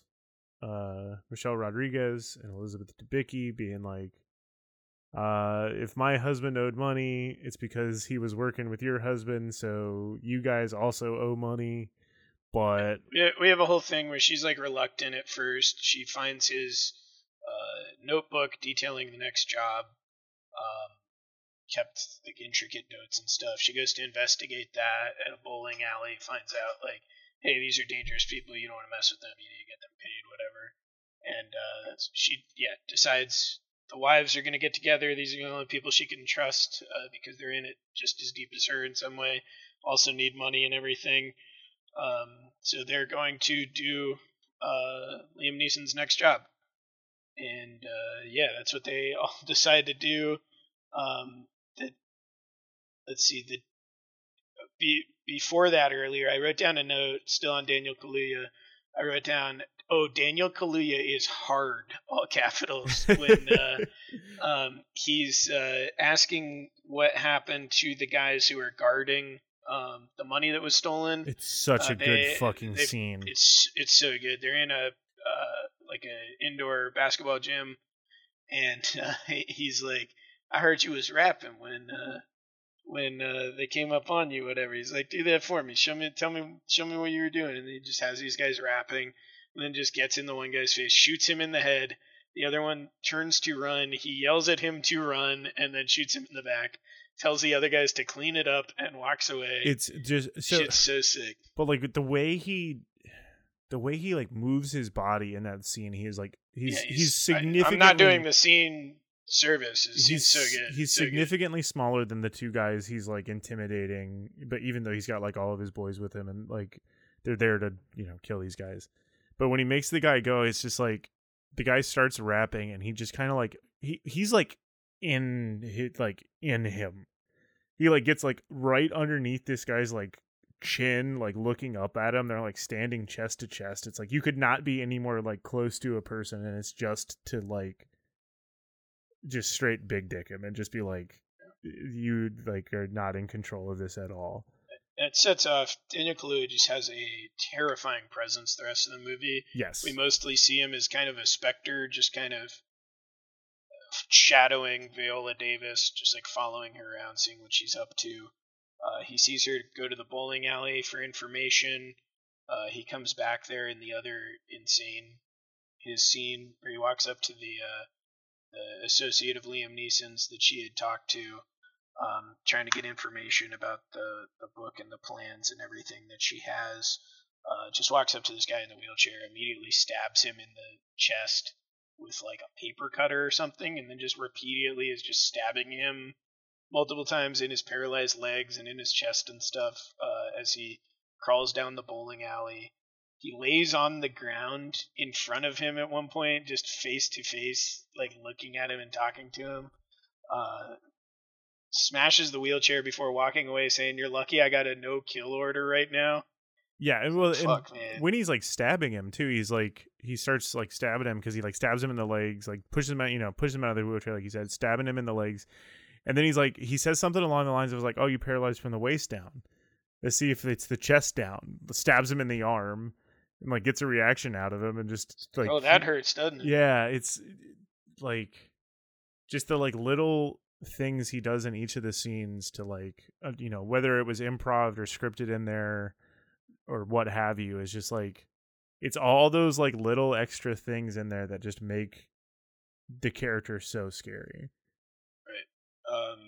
uh, Michelle Rodriguez and Elizabeth Debicki, being like, uh, "If my husband owed money, it's because he was working with your husband. So you guys also owe money." But we have a whole thing where she's like reluctant at first. She finds his. Uh, notebook detailing the next job, um, kept like intricate notes and stuff. She goes to investigate that at a bowling alley, finds out like, hey, these are dangerous people. You don't want to mess with them. You need to get them paid, whatever. And uh, she, yeah, decides the wives are going to get together. These are the only people she can trust uh, because they're in it just as deep as her in some way. Also need money and everything. Um, so they're going to do uh, Liam Neeson's next job. And, uh, yeah, that's what they all decide to do. Um, the, let's see. The, be, before that earlier, I wrote down a note still on Daniel Kaluuya. I wrote down, oh, Daniel Kaluuya is hard, all capitals, when uh, um, he's uh, asking what happened to the guys who are guarding um, the money that was stolen. It's such uh, a they, good fucking they, scene. It's it's so good. They're in a uh, like an indoor basketball gym, and uh, he's like, I heard you was rapping when uh, when uh, they came up on you, whatever. He's like, do that for me. Show me, tell me, show me what you were doing. And he just has these guys rapping, and then just gets in the one guy's face, shoots him in the head. The other one turns to run. He yells at him to run, and then shoots him in the back. Tells the other guys to clean it up and walks away. It's just so, shit's so sick. But like the way he, the way he like moves his body in that scene, he is like he's yeah, he's, he's significantly. I'm not doing the scene service. It's, he's so good. He's so significantly good. Smaller than the two guys he's like intimidating, but even though he's got like all of his boys with him, and like they're there to, you know, kill these guys. But when he makes the guy go, it's just like the guy starts rapping, and he just kind of like he he's like in his, like in him. He like gets like right underneath this guy's like chin, like looking up at him. They're like standing chest to chest. It's like you could not be any more like close to a person, and it's just to like just straight big dick him and just be like, you like are not in control of this at all. It sets off. Daniel Kaluuya just has a terrifying presence the rest of the movie. Yes. We mostly see him as kind of a specter, just kind of shadowing Viola Davis, just like following her around, seeing what she's up to. Uh, he sees her go to the bowling alley for information. Uh, he comes back there in the other insane, his scene where he walks up to the, uh, the associate of Liam Neeson's that she had talked to. Um, trying to get information about the, the book and the plans and everything that she has. Uh, just walks up to this guy in the wheelchair, immediately stabs him in the chest with like a paper cutter or something, and then just repeatedly is just stabbing him multiple times in his paralyzed legs and in his chest and stuff uh, as he crawls down the bowling alley. He lays on the ground in front of him at one point, just face to face, like looking at him and talking to him. Uh, smashes the wheelchair before walking away, saying, you're lucky I got a no kill order right now. Yeah. Well, fuck, and man. When he's like stabbing him too, he's like, he starts like stabbing him because he like stabs him in the legs, like pushes him out, you know, pushes him out of the wheelchair, like he said, stabbing him in the legs. And then he's like, he says something along the lines of like, oh, you paralyzed from the waist down. Let's see if it's the chest down. Stabs him in the arm and like gets a reaction out of him and just like, oh, that hurts, doesn't it? Yeah. It's like just the like little things he does in each of the scenes to like, you know, whether it was improv or scripted in there or what have you, is just like, it's all those like little extra things in there that just make the character so scary. Right. Um,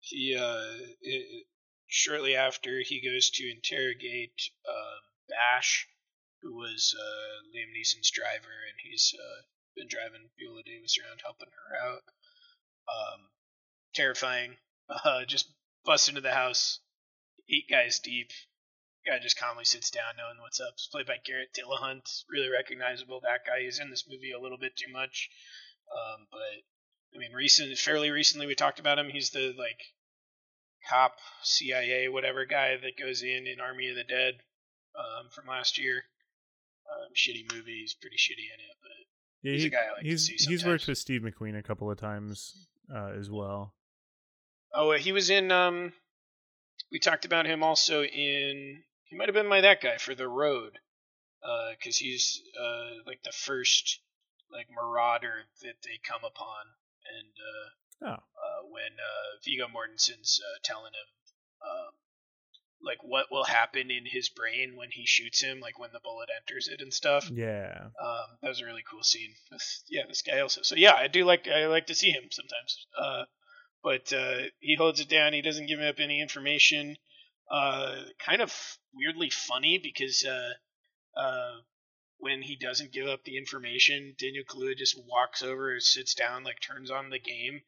he, uh, it, shortly after he goes to interrogate, uh, Bash, who was, uh, Liam Neeson's driver, and he's, uh, been driving Viola Davis around, helping her out. Um, terrifying. Uh, just bust into the house, eight guys deep. Guy just calmly sits down, knowing what's up. It's played by Garrett Dillahunt, really recognizable. That guy is in this movie a little bit too much, um, but I mean, recent, fairly recently we talked about him. He's the like cop, C I A, whatever guy that goes in in Army of the Dead um, from last year. Um, shitty movie. He's pretty shitty in it, but yeah, he's he, a guy I like he's, to see sometimes. He's worked with Steve McQueen a couple of times. Uh, as well. Oh, he was in. Um, we talked about him also in. He might have been my that guy for The Road, because uh, he's uh, like the first like marauder that they come upon, and uh, oh. uh, when uh, Viggo Mortensen's uh, telling him um, like what will happen in his brain when he shoots him, like when the bullet enters it and stuff. Yeah. Um, that was a really cool scene. Yeah, this guy also. So yeah, I do like, I like to see him sometimes. Uh, but, uh, he holds it down. He doesn't give up any information. Uh, kind of weirdly funny because, uh, uh, when he doesn't give up the information, Daniel Kaluuya just walks over and sits down, like turns on the game,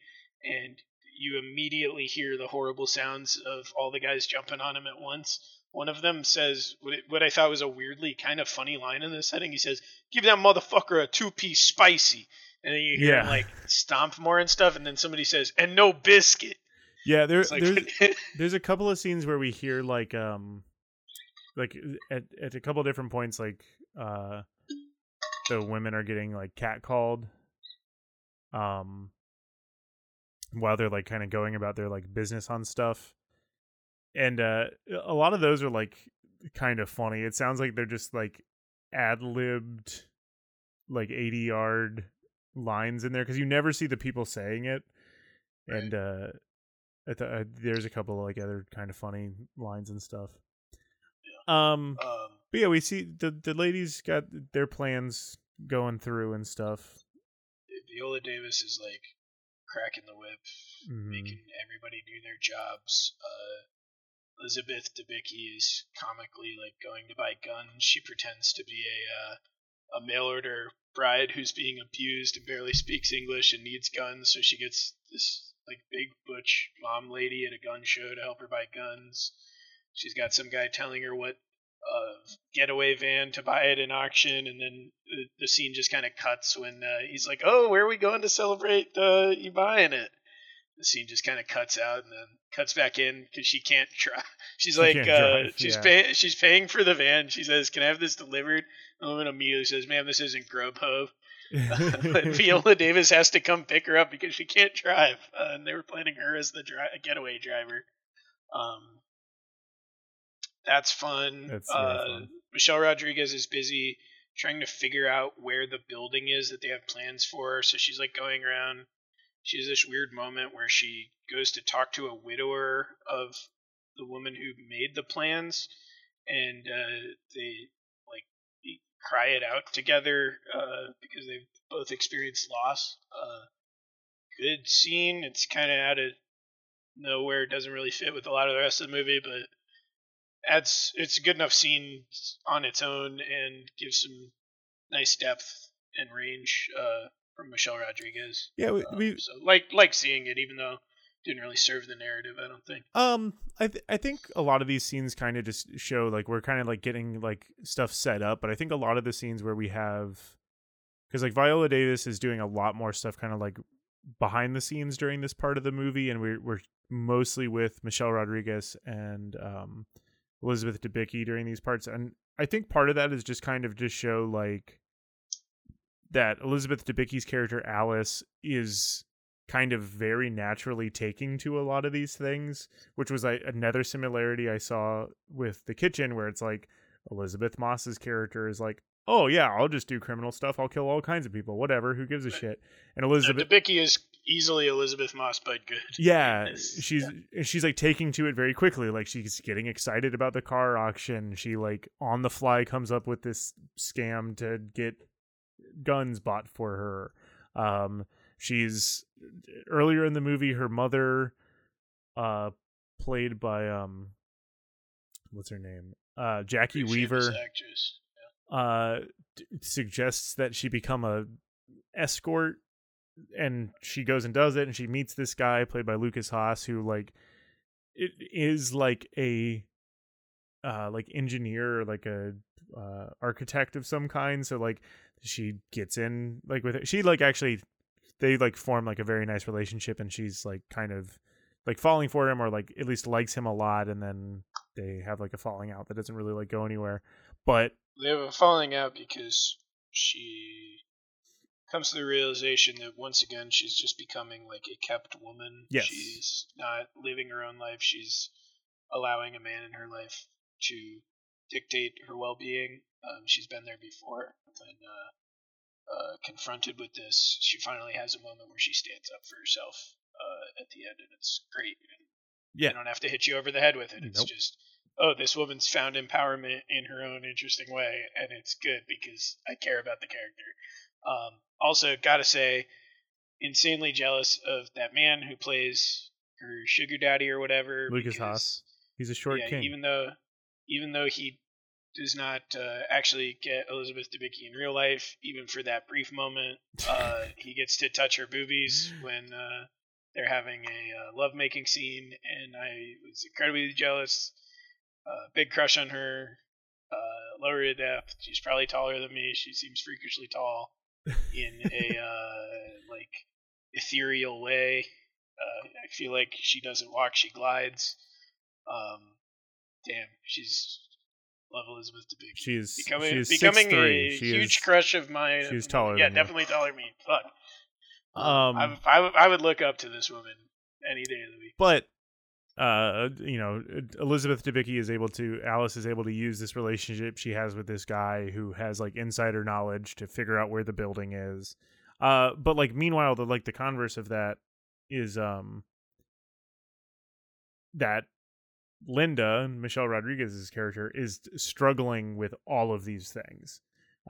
and you immediately hear the horrible sounds of all the guys jumping on him at once. One of them says what, it, what I thought was a weirdly kind of funny line in this setting. He says, "Give that motherfucker a two-piece spicy." And then you hear yeah. him like stomp more and stuff. And then somebody says, "And no biscuit." Yeah, there, like, there's, there's a couple of scenes where we hear like um like at, at a couple of different points, like uh, the women are getting like catcalled um, while they're like kind of going about their like business on stuff. And uh, a lot of those are like kind of funny. It sounds like they're just like ad-libbed like eighty-yard lines in there because you never see the people saying it. Right. And uh, at the, uh, there's a couple of like other kind of funny lines and stuff. Yeah. Um, um, but yeah, we see the the ladies got their plans going through and stuff. Viola Davis is like cracking the whip, mm-hmm. making everybody do their jobs. Uh, Elizabeth Debicki is comically like going to buy guns. She pretends to be a uh, a mail order bride who's being abused and barely speaks English and needs guns, so she gets this like big butch mom lady at a gun show to help her buy guns. She's got some guy telling her what uh, getaway van to buy at an auction, and then the, the scene just kind of cuts when uh, he's like, "Oh, where are we going to celebrate uh, you buying it?" The scene just kind of cuts out and then cuts back in because she can't try. She's she like, uh, drive, she's yeah. paying, she's paying for the van. She says, "Can I have this delivered?" And the woman immediately says, "Ma'am, this isn't Grubhub." But Viola Davis has to come pick her up because she can't drive. Uh, and they were planning her as the dri- getaway driver. Um, that's fun. That's uh, fun. Michelle Rodriguez is busy trying to figure out where the building is that they have plans for. So she's like going around. She has this weird moment where she goes to talk to a widower of the woman who made the plans, and uh, they like they cry it out together uh, because they've both experienced loss. Uh, good scene. It's kind of out of nowhere. It doesn't really fit with a lot of the rest of the movie, but that's it's a good enough scene on its own and gives some nice depth and range. Uh, From Michelle Rodriguez. Yeah, we, um, we so like like seeing it, even though it didn't really serve the narrative, I don't think. Um, I th- I think a lot of these scenes kind of just show like we're kind of like getting like stuff set up, but I think a lot of the scenes where we have, because like Viola Davis is doing a lot more stuff, kind of like behind the scenes during this part of the movie, and we're we're mostly with Michelle Rodriguez and um Elizabeth Debicki during these parts, and I think part of that is just kind of just show like. That Elizabeth Debicki's character Alice is kind of very naturally taking to a lot of these things, which was like another similarity I saw with The Kitchen, where it's like Elizabeth Moss's character is like, "Oh yeah, I'll just do criminal stuff. I'll kill all kinds of people. Whatever. Who gives a shit?" And Elizabeth Debicki is easily Elizabeth Moss, but good. Yeah, she's yeah. she's like taking to it very quickly. Like she's getting excited about the car auction. She like on the fly comes up with this scam to get. Guns bought for her. Um, she's earlier in the movie. Her mother, uh, played by um, what's her name? Uh, Jackie Weaver. Yeah. Uh, d- suggests that she become a escort, and she goes and does it. And she meets this guy played by Lucas Haas, who like it is like a uh like engineer or like a uh architect of some kind. So like. She gets in like with it. She like actually they like form like a very nice relationship, and she's like kind of like falling for him, or like at least likes him a lot, and then they have like a falling out that doesn't really like go anywhere. But they have a falling out because she comes to the realization that once again she's just becoming like a kept woman. Yes. She's not living her own life. She's allowing a man in her life to dictate her well-being. Um, she's been there before, and uh, uh, confronted with this, she finally has a moment where she stands up for herself uh, at the end, and it's great. And yeah, they don't have to hit you over the head with it. It's nope. just, oh, this woman's found empowerment in her own interesting way, and it's good because I care about the character. Um, also, gotta say, insanely jealous of that man who plays her sugar daddy or whatever. Lucas Haas. He's a short yeah, king. Even though, even though he does not uh, actually get Elizabeth Debicki in real life, even for that brief moment. Uh, he gets to touch her boobies when uh, they're having a uh, lovemaking scene, and I was incredibly jealous. Uh, big crush on her. Uh, lower to depth. She's probably taller than me. She seems freakishly tall in a uh, like ethereal way. Uh, I feel like she doesn't walk; she glides. Um, damn, she's love Elizabeth Debicki. She's becoming, she's becoming a she huge is, crush of mine. She's taller. Yeah, than definitely you. taller than me. Fuck. Um, I, I, I would look up to this woman any day of the week. But uh, you know, Elizabeth Debicki is able to. Alice is able to use this relationship she has with this guy who has like insider knowledge to figure out where the building is. Uh, but like meanwhile, the like the converse of that. Is um that Linda, Michelle Rodriguez's character, is struggling with all of these things.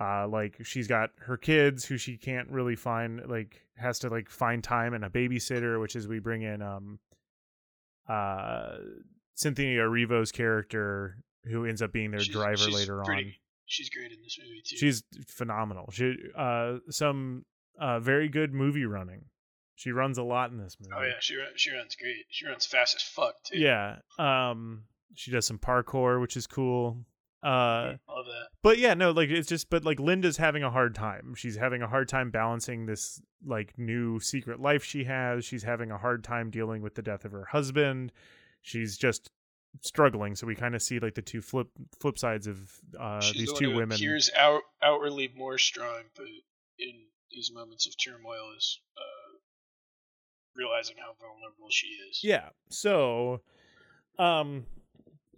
Uh, like she's got her kids who she can't really find, like has to like find time and a babysitter, which is we bring in um uh Cynthia Erivo's character, who ends up being their she's, driver she's later pretty, on. She's great in this movie too. She's phenomenal. She uh some uh very good movie running. She runs a lot in this movie. Oh yeah, she run, she runs great. She runs fast as fuck too. Yeah. Um, she does some parkour, which is cool. Uh, I love that. But yeah, no, like it's just, but like Linda's having a hard time. She's having a hard time balancing this like new secret life she has. She's having a hard time dealing with the death of her husband. She's just struggling. So we kind of see like the two flip flip sides of uh, She's these the one two who women. Appears out outwardly more strong, but in these moments of turmoil is. Uh, realizing how vulnerable she is. Yeah. So um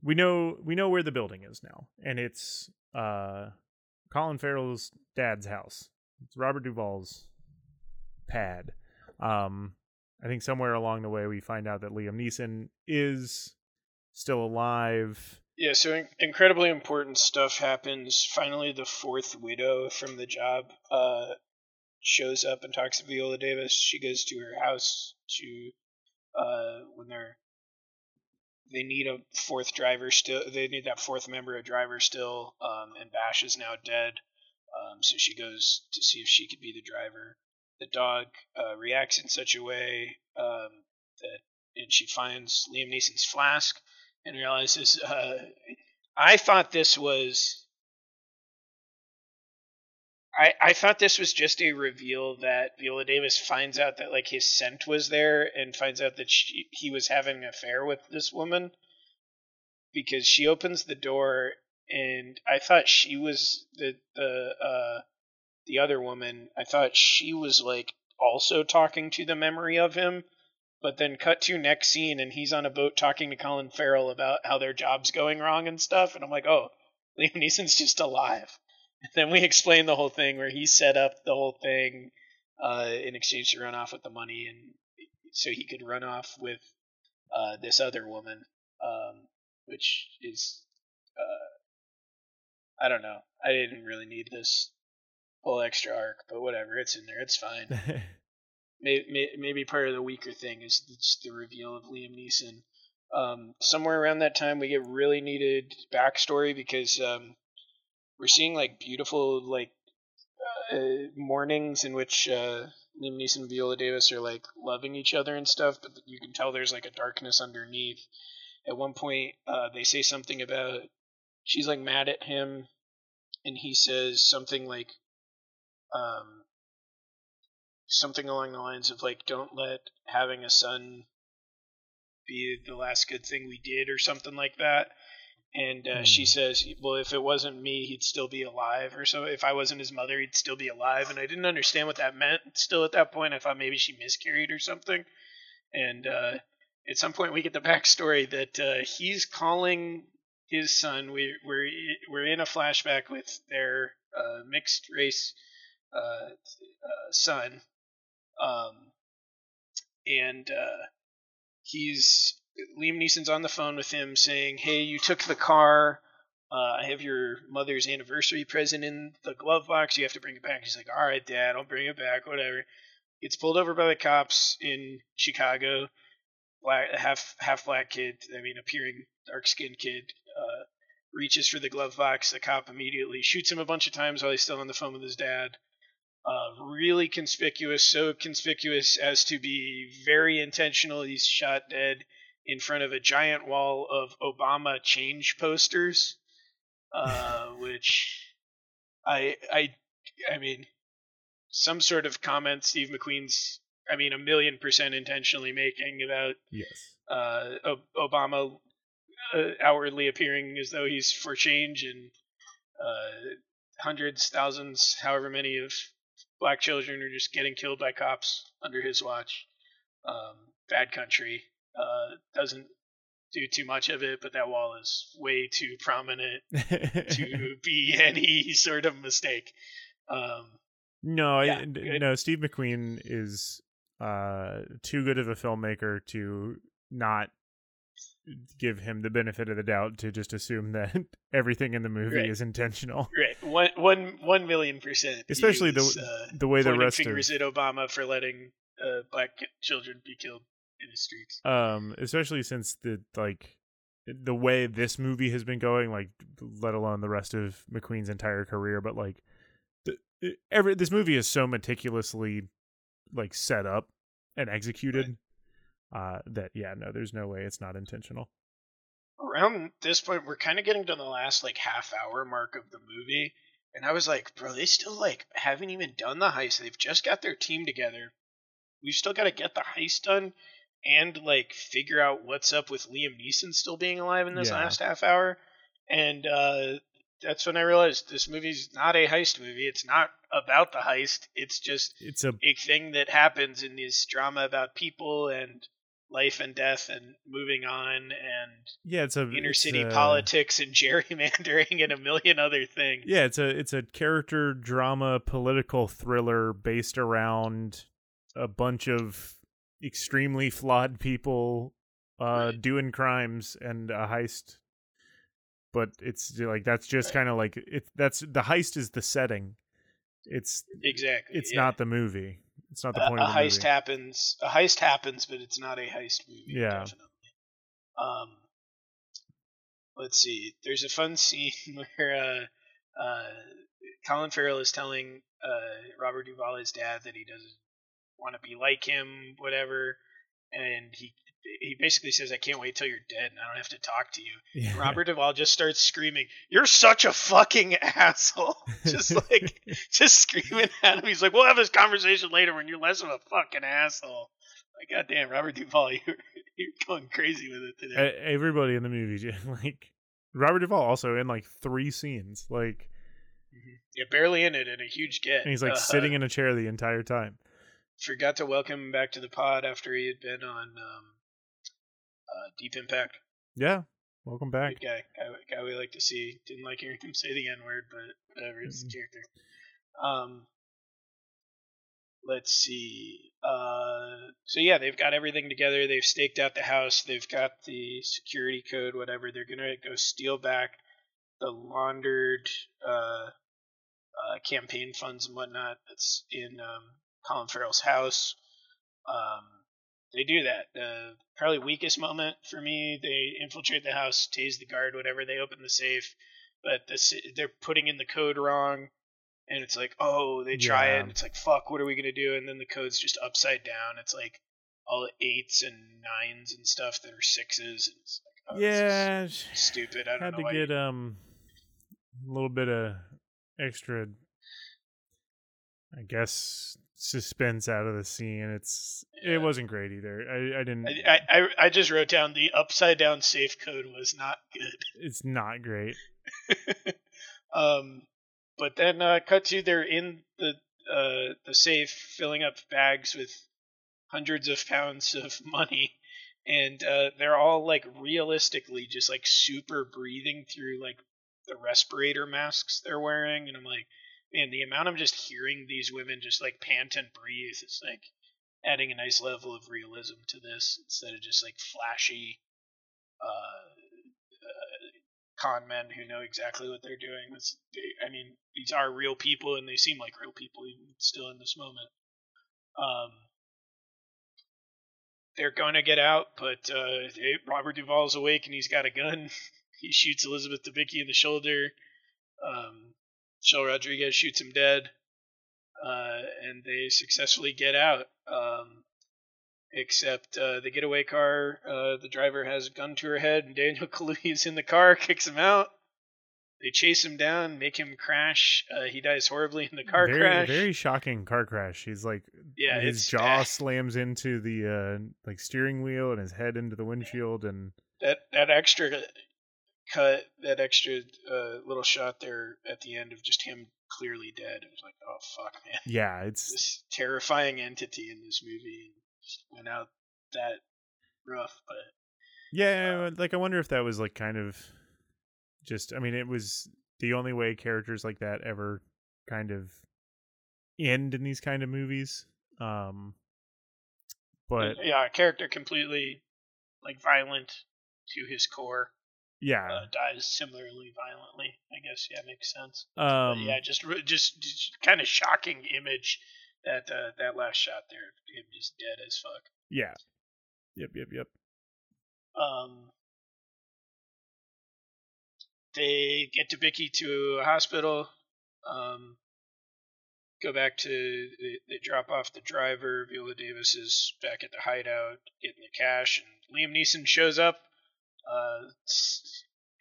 we know we know where the building is now, and it's uh Colin Farrell's dad's house. It's Robert Duvall's pad. Um I think somewhere along the way we find out that Liam Neeson is still alive. Yeah, so in- incredibly important stuff happens. Finally the fourth widow from the job uh shows up and talks to Viola Davis. She goes to her house to uh when they're they need a fourth driver still they need that fourth member a driver still um and Bash is now dead, um so she goes to see if she could be the driver. The dog uh reacts in such a way um that and she finds Liam Neeson's flask and realizes uh I thought this was I, I thought this was just a reveal that Viola Davis finds out that like his scent was there and finds out that she, he was having an affair with this woman, because she opens the door and I thought she was the the uh, the other woman. I thought she was like also talking to the memory of him, but then cut to next scene and he's on a boat talking to Colin Farrell about how their job's going wrong and stuff. And I'm like, oh, Liam Neeson's just alive. And then we explain the whole thing where he set up the whole thing uh, in exchange to run off with the money, and so he could run off with uh, this other woman, um, which is uh, I don't know. I didn't really need this whole extra arc, but whatever, it's in there, it's fine. maybe, maybe part of the weaker thing is just the reveal of Liam Neeson. Um, somewhere around that time, we get really needed backstory because. Um, We're seeing like beautiful like uh, mornings in which uh, Liam Neeson and Viola Davis are like loving each other and stuff, but you can tell there's like a darkness underneath. At one point, uh, they say something about she's like mad at him, and he says something like um, something along the lines of like, "Don't let having a son be the last good thing we did," or something like that. And uh, mm. she says, well, if it wasn't me, he'd still be alive. Or so if I wasn't his mother, he'd still be alive. And I didn't understand what that meant. Still at that point, I thought maybe she miscarried or something. And uh, at some point, we get the backstory that uh, he's calling his son. We, we're, we're in a flashback with their uh, mixed race uh, uh, son. Um, and uh, he's... Liam Neeson's on the phone with him saying, hey, you took the car. Uh, I have your mother's anniversary present in the glove box. You have to bring it back. He's like, all right, Dad, I'll bring it back, whatever. Gets pulled over by the cops in Chicago. Black, half, half black kid, I mean, appearing dark-skinned kid. Uh, reaches for the glove box. The cop immediately shoots him a bunch of times while he's still on the phone with his dad. Uh, really conspicuous, so conspicuous as to be very intentional. He's shot dead in front of a giant wall of Obama change posters, uh, which I, I, I mean, some sort of comment Steve McQueen's, I mean, a million percent intentionally making about yes. uh, o- Obama uh, outwardly appearing as though he's for change, and uh, hundreds, thousands, however many of black children are just getting killed by cops under his watch. Um, bad country. Uh, doesn't do too much of it, but that wall is way too prominent to be any sort of mistake. Um, no, yeah, I, no. Steve McQueen is uh, too good of a filmmaker to not give him the benefit of the doubt to just assume that everything in the movie right. is intentional. Right, one, one, one million percent. Especially the was, uh, the way the rest fingers of fingers at Obama for letting uh, black children be killed in the streets. Um, especially since the like the way this movie has been going, like let alone the rest of McQueen's entire career, but like the, every this movie is so meticulously like set up and executed right. uh, that yeah, no, there's no way it's not intentional. Around this point, we're kind of getting to the last like half hour mark of the movie, and I was like, bro, they still like haven't even done the heist. They've just got their team together. We've still got to get the heist done. And, like, figure out what's up with Liam Neeson still being alive in this yeah. last half hour. And uh, that's when I realized this movie's not a heist movie. It's not about the heist. It's just it's a, a thing that happens in this drama about people and life and death and moving on and yeah, it's a, inner city it's a, politics and gerrymandering and a million other things. Yeah, it's a it's a character drama political thriller based around a bunch of extremely flawed people uh right. doing crimes and a heist, but it's like that's just right. kind of like it that's the heist is the setting. It's exactly it's yeah. not the movie. It's not the uh, point a of the heist movie. happens a heist happens but it's not a heist movie. Yeah, definitely. Um let's see, there's a fun scene where uh uh Colin Farrell is telling uh Robert Duvall, his dad, that he doesn't want to be like him, whatever, and he he basically says, I can't wait till you're dead and I don't have to talk to you. Yeah. Robert Duvall just starts screaming, you're such a fucking asshole, just like just screaming at him. He's like, we'll have this conversation later when you're less of a fucking asshole. Like, goddamn, Robert Duvall, you're, you're going crazy with it today. Everybody in the movie, like Robert Duvall also in like three scenes, like mm-hmm. yeah, barely in it and a huge get, and he's like uh, sitting in a chair the entire time. Forgot to welcome him back to the pod after he had been on um, uh, Deep Impact. Yeah, welcome back. Good guy. guy, guy we like to see. Didn't like hearing him say the N-word, but whatever, it's the character. Um, let's see. Uh, so yeah, they've got everything together. They've staked out the house. They've got the security code, whatever. They're going to go steal back the laundered uh, uh, campaign funds and whatnot that's in... Um, Colin Farrell's house. Um, they do that. The probably weakest moment for me, they infiltrate the house, tase the guard, whatever. They open the safe, but this, they're putting in the code wrong, and it's like, oh, they try yeah. it, and it's like, fuck, what are we going to do? And then the code's just upside down. It's like all eights and nines and stuff that are sixes. And it's like, oh, yeah, this is stupid. I don't had know. Had to get you... um, a little bit of extra, I guess... suspense out of the scene. It's yeah. It wasn't great either. I, I didn't. I, I I just wrote down the upside down safe code was not good. It's not great. um, but then uh, cut to they're in the uh the safe, filling up bags with hundreds of pounds of money, and uh, they're all like realistically just like super breathing through like the respirator masks they're wearing, and I'm like, man, the amount I'm just hearing these women just like pant and breathe is like adding a nice level of realism to this instead of just like flashy uh, uh, con men who know exactly what they're doing. It's, they, I mean, these are real people and they seem like real people even still in this moment. Um, they're going to get out, but uh, Robert Duvall's awake and he's got a gun. He shoots Elizabeth Debicki in the shoulder. Um, Michelle Rodriguez shoots him dead. Uh, and they successfully get out. Um, except uh, the getaway car, uh, the driver has a gun to her head, and Daniel Kaluuya's in the car, kicks him out. They chase him down, make him crash. Uh, he dies horribly in the car very, crash. Very shocking car crash. He's like, yeah, his jaw bad. slams into the uh, like steering wheel, and his head into the windshield, and that that extra cut, that extra uh, little shot there at the end of just him clearly dead. It was like, oh fuck, man. Yeah, it's this terrifying entity in this movie, and just went out that rough, but yeah, um, like I wonder if that was like kind of. Just, I mean, it was the only way characters like that ever kind of end in these kind of movies. Um, but yeah, a character completely like violent to his core. Yeah, uh, dies similarly violently. I guess yeah, makes sense. Um, but yeah, just, just just kind of shocking image that uh, that last shot there, him just dead as fuck. Yeah. Yep. Yep. Yep. Um. They get Debicki to a hospital, um, go back to, they, they drop off the driver. Viola Davis is back at the hideout getting the cash, and Liam Neeson shows up, uh,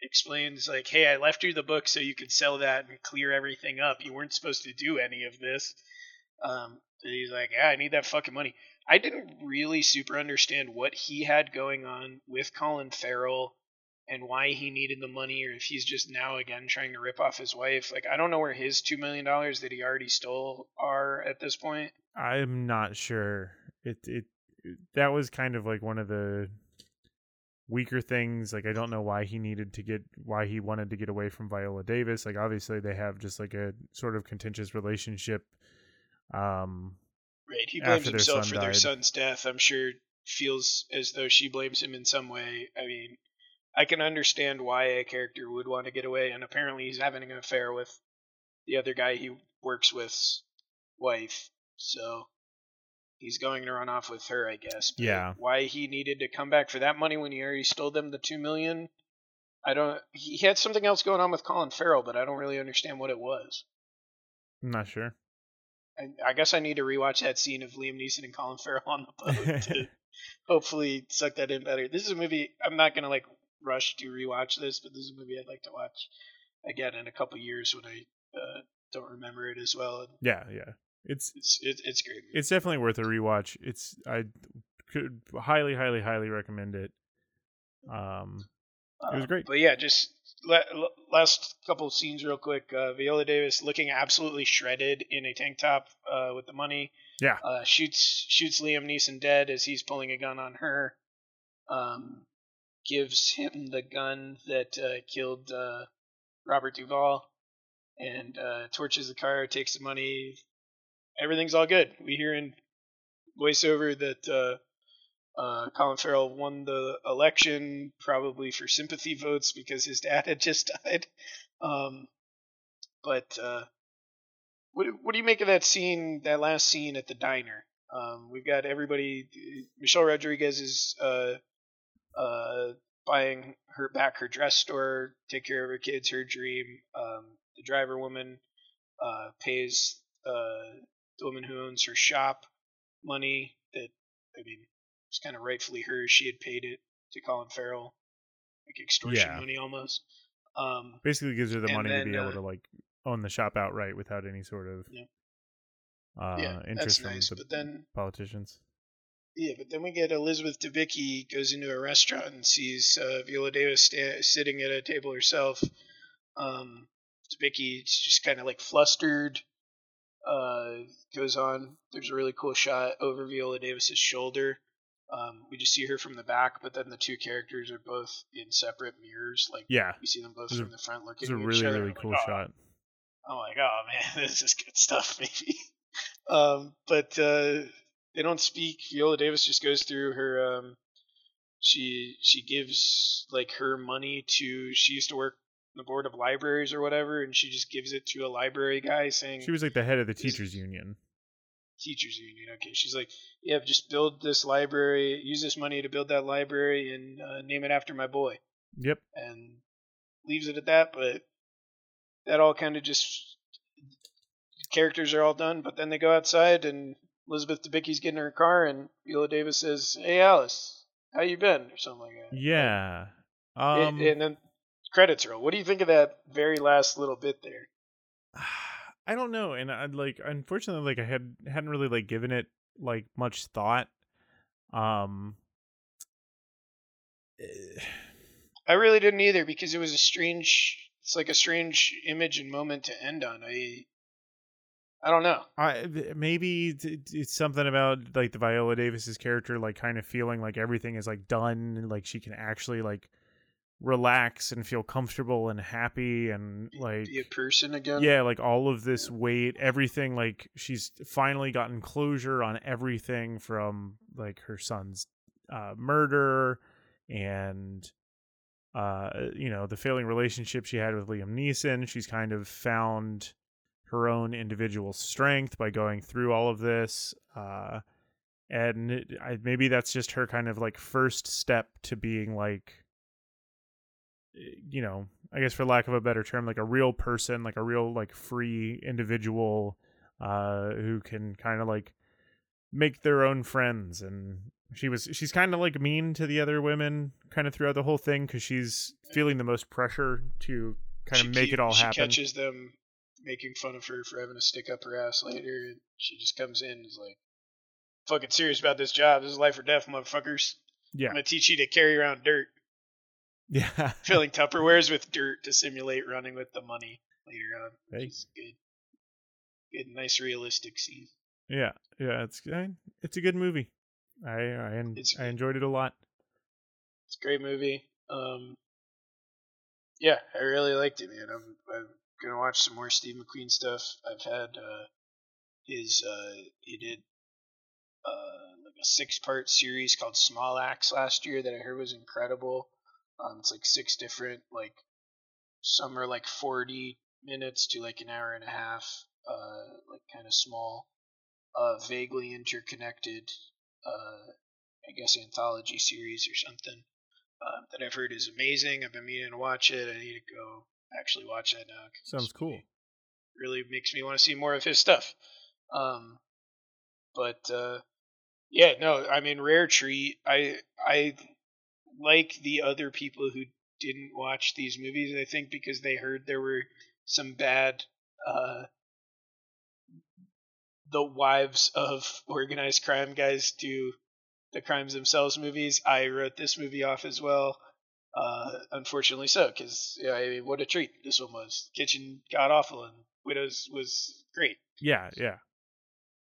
explains like, hey, I left you the book so you could sell that and clear everything up. You weren't supposed to do any of this. Um, and he's like, yeah, I need that fucking money. I didn't really super understand what he had going on with Colin Farrell and why he needed the money, or if he's just now again trying to rip off his wife. Like, I don't know where his two million dollars that he already stole are at this point. I'm not sure. It, it it that was kind of like one of the weaker things. Like, I don't know why he needed to get, why he wanted to get away from Viola Davis. Like, obviously they have just like a sort of contentious relationship. Um, right. He blames himself for their son's death. I'm sure feels as though she blames him in some way. I mean, I can understand why a character would want to get away, and apparently he's having an affair with the other guy he works with's wife, so he's going to run off with her, I guess. But yeah. Why he needed to come back for that money when he already stole them the two million? I don't. He had something else going on with Colin Farrell, but I don't really understand what it was. I'm not sure. I, I guess I need to rewatch that scene of Liam Neeson and Colin Farrell on the boat to hopefully suck that in better. This is a movie I'm not gonna like. rush to rewatch this, but this is a movie I'd like to watch again in a couple years when I uh, don't remember it as well. And yeah, yeah, it's it's it's, it's great. Movie. It's definitely worth a rewatch. It's I could highly, highly, highly recommend it. Um, it was great. Uh, but yeah, just le- last couple scenes real quick. Uh, Viola Davis looking absolutely shredded in a tank top uh, with the money. Yeah, uh, shoots shoots Liam Neeson dead as he's pulling a gun on her. Um. Gives him the gun that uh, killed uh, Robert Duvall, and uh, torches the car, takes the money. Everything's all good. We hear in voiceover that uh, uh, Colin Farrell won the election, probably for sympathy votes because his dad had just died. Um, but uh, what, what do you make of that scene, that last scene at the diner? Um, we've got everybody, Michelle Rodriguez is... Uh, Uh, buying her back her dress store, take care of her kids, her dream. Um, the driver woman uh, pays uh, the woman who owns her shop money that, I mean, it's kind of rightfully hers. She had paid it to Colin Farrell, like extortion yeah. money almost. Um, Basically gives her the money then, to be able uh, to like own the shop outright without any sort of yeah. Uh, yeah, interest from nice, the but then, politicians. Yeah, but then we get Elizabeth Debicki goes into a restaurant and sees uh, Viola Davis sta- sitting at a table herself. Um, Debicki's just kind of like flustered. Uh, goes on. There's a really cool shot over Viola Davis's shoulder. Um, we just see her from the back, but then the two characters are both in separate mirrors. Like, yeah, we see them both from the front looking. It's a really, really cool shot. I'm like, oh man, this is good stuff. Maybe, um, but. Uh, They don't speak. Viola Davis just goes through her. Um, she she gives like her money to. She used to work on the board of libraries or whatever, and she just gives it to a library guy saying. She was like the head of the teachers union. Teachers union. Okay, she's like, yeah, just build this library. Use this money to build that library and uh, name it after my boy. Yep. And leaves it at that, but that all kind of just characters are all done. But then they go outside, and Elizabeth Debicki's getting in her car, and Viola Davis says, "Hey, Alice, how you been?" or something like that. Yeah. Um, it, and then credits roll. What do you think of that very last little bit there? I don't know, and I'd like unfortunately, like I had hadn't really like given it like much thought. Um, I really didn't either, because it was a strange. It's like a strange image and moment to end on. I, I don't know. I maybe it's something about like the Viola Davis's character, like kind of feeling like everything is like done, and like she can actually like relax and feel comfortable and happy and like be a person again. Yeah, like all of this weight, everything, like she's finally gotten closure on everything from like her son's uh murder and uh you know the failing relationship she had with Liam Neeson. She's kind of found her own individual strength by going through all of this, uh and it, I, maybe that's just her kind of like first step to being like, you know, I guess for lack of a better term, like a real person, like a real like free individual uh who can kind of like make their own friends. And she was she's kind of like mean to the other women kind of throughout the whole thing, because she's feeling the most pressure to kind of make it all happen. She catches them making fun of her for having to stick up her ass later, and she just comes in and is like, "Fucking serious about this job. This is life or death, motherfuckers. Yeah, I'm gonna teach you to carry around dirt." Yeah. Filling Tupperwares with dirt to simulate running with the money later on. Right. Which is good. Good, nice, realistic scene. Yeah, yeah, it's it's a good movie. I I, I enjoyed it a lot. It's a great movie. Um, yeah, I really liked it, man. I'm I'm gonna watch some more Steve McQueen stuff. I've had uh, his uh, he did uh, like a six part series called Small Axe last year that I heard was incredible. Um, it's like six different, like some are like forty minutes to like an hour and a half, uh, like kind of small, uh, vaguely interconnected, uh, I guess anthology series or something, um, that I've heard is amazing. I've been meaning to watch it. I need to go actually watch that now. Sounds cool. It really makes me want to see more of his stuff. Um, but uh, yeah, no, I mean, rare treat. I I. like the other people who didn't watch these movies, I think, because they heard there were some bad uh the wives of organized crime guys do the crimes themselves movies. I wrote this movie off as well, uh unfortunately so, because yeah, I mean, what a treat this one was. Kitchen got awful and Widows was great. Yeah, yeah.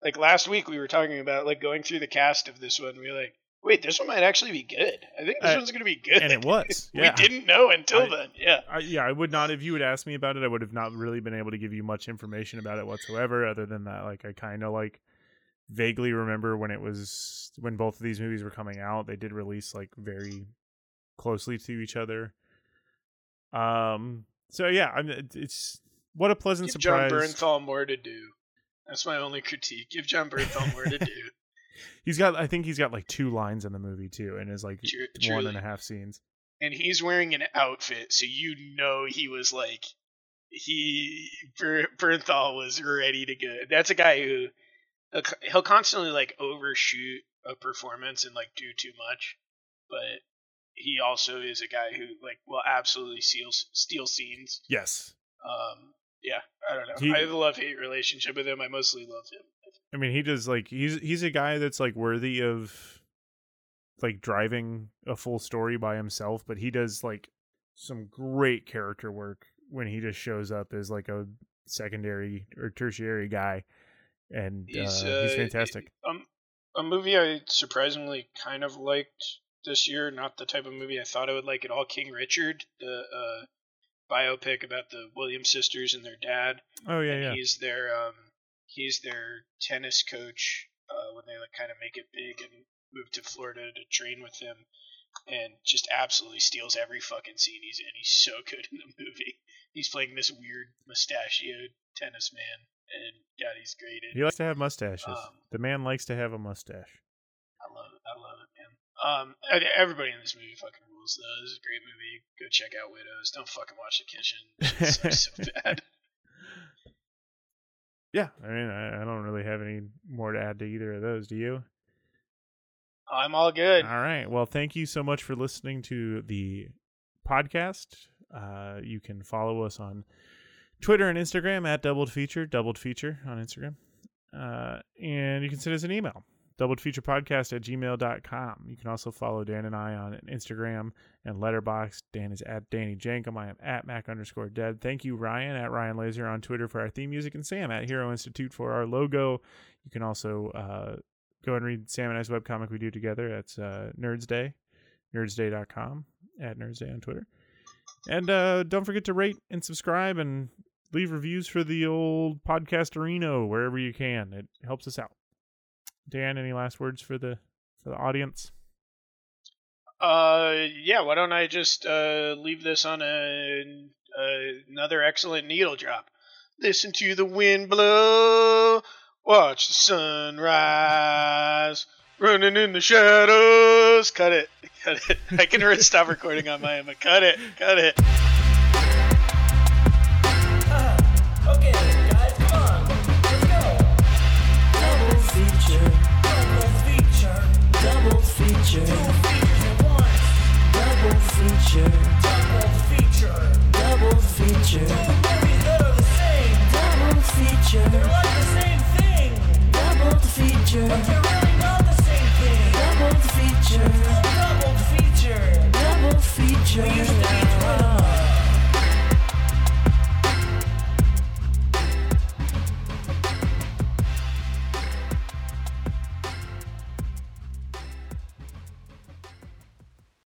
Like last week we were talking about like going through the cast of this one, we were like, wait, this one might actually be good. I think this uh, one's going to be good. And it was. Yeah. We didn't know until I, then. Yeah. I, yeah, I would not, if you had asked me about it, I would have not really been able to give you much information about it whatsoever, other than that, like, I kind of, like, vaguely remember when it was, when both of these movies were coming out, they did release, like, very closely to each other. Um. So, yeah, I'm, it's, what a pleasant give surprise. Give John Bernthal more to do. That's my only critique. Give John Bernthal more to do. He's got, I think he's got like two lines in the movie too, and is like True, one and a half scenes. And he's wearing an outfit, so you know he was like, he Ber- Bernthal was ready to go. That's a guy who he'll constantly like overshoot a performance and like do too much, but he also is a guy who like will absolutely steal steal scenes. Yes. Um. Yeah. I don't know. He, I have a love-hate relationship with him. I mostly love him. I mean, he does, like, he's he's a guy that's, like, worthy of, like, driving a full story by himself, but he does, like, some great character work when he just shows up as, like, a secondary or tertiary guy, and he's, uh, uh, he's fantastic. Um, a movie I surprisingly kind of liked this year, not the type of movie I thought I would like at all, King Richard, the uh, biopic about the Williams sisters and their dad. Oh, yeah, and yeah. He's their... Um, He's their tennis coach uh, when they like kind of make it big and move to Florida to train with him, and just absolutely steals every fucking scene he's in. He's so good in the movie. He's playing this weird mustachioed tennis man, and God, he's great. He likes to have mustaches. Um, the man likes to have a mustache. I love it. I love it, man. Um, everybody in this movie fucking rules, though. This is a great movie. Go check out Widows. Don't fucking watch The Kitchen. It's so, so bad. Yeah, I mean, I, I don't really have any more to add to either of those. Do you? I'm all good. All right. Well, thank you so much for listening to the podcast. Uh, you can follow us on Twitter and Instagram at Doubled Feature, Doubled Feature on Instagram. Uh, and you can send us an email, doubledfeaturepodcast at gmail dot com. You can also follow Dan and I on Instagram and Letterboxd. Dan is at Danny Jankum. I am at Mac underscore Dead. Thank you, Ryan, at Ryan Laser on Twitter for our theme music, and Sam at Hero Institute for our logo. You can also uh, go and read Sam and I's webcomic we do together. That's uh, Nerds Day, nerds day dot com, at Nerds Day on Twitter. And uh, don't forget to rate and subscribe and leave reviews for the old podcasterino wherever you can. It helps us out. Dan, any last words for the for the audience? Uh, yeah. Why don't I just uh, leave this on a, a, another excellent needle drop? Listen to the wind blow, watch the sunrise, running in the shadows. Cut it. Cut it. I can re- stop recording on my end, but cut it. Cut it. Double feature, double feature, double feature, double feature.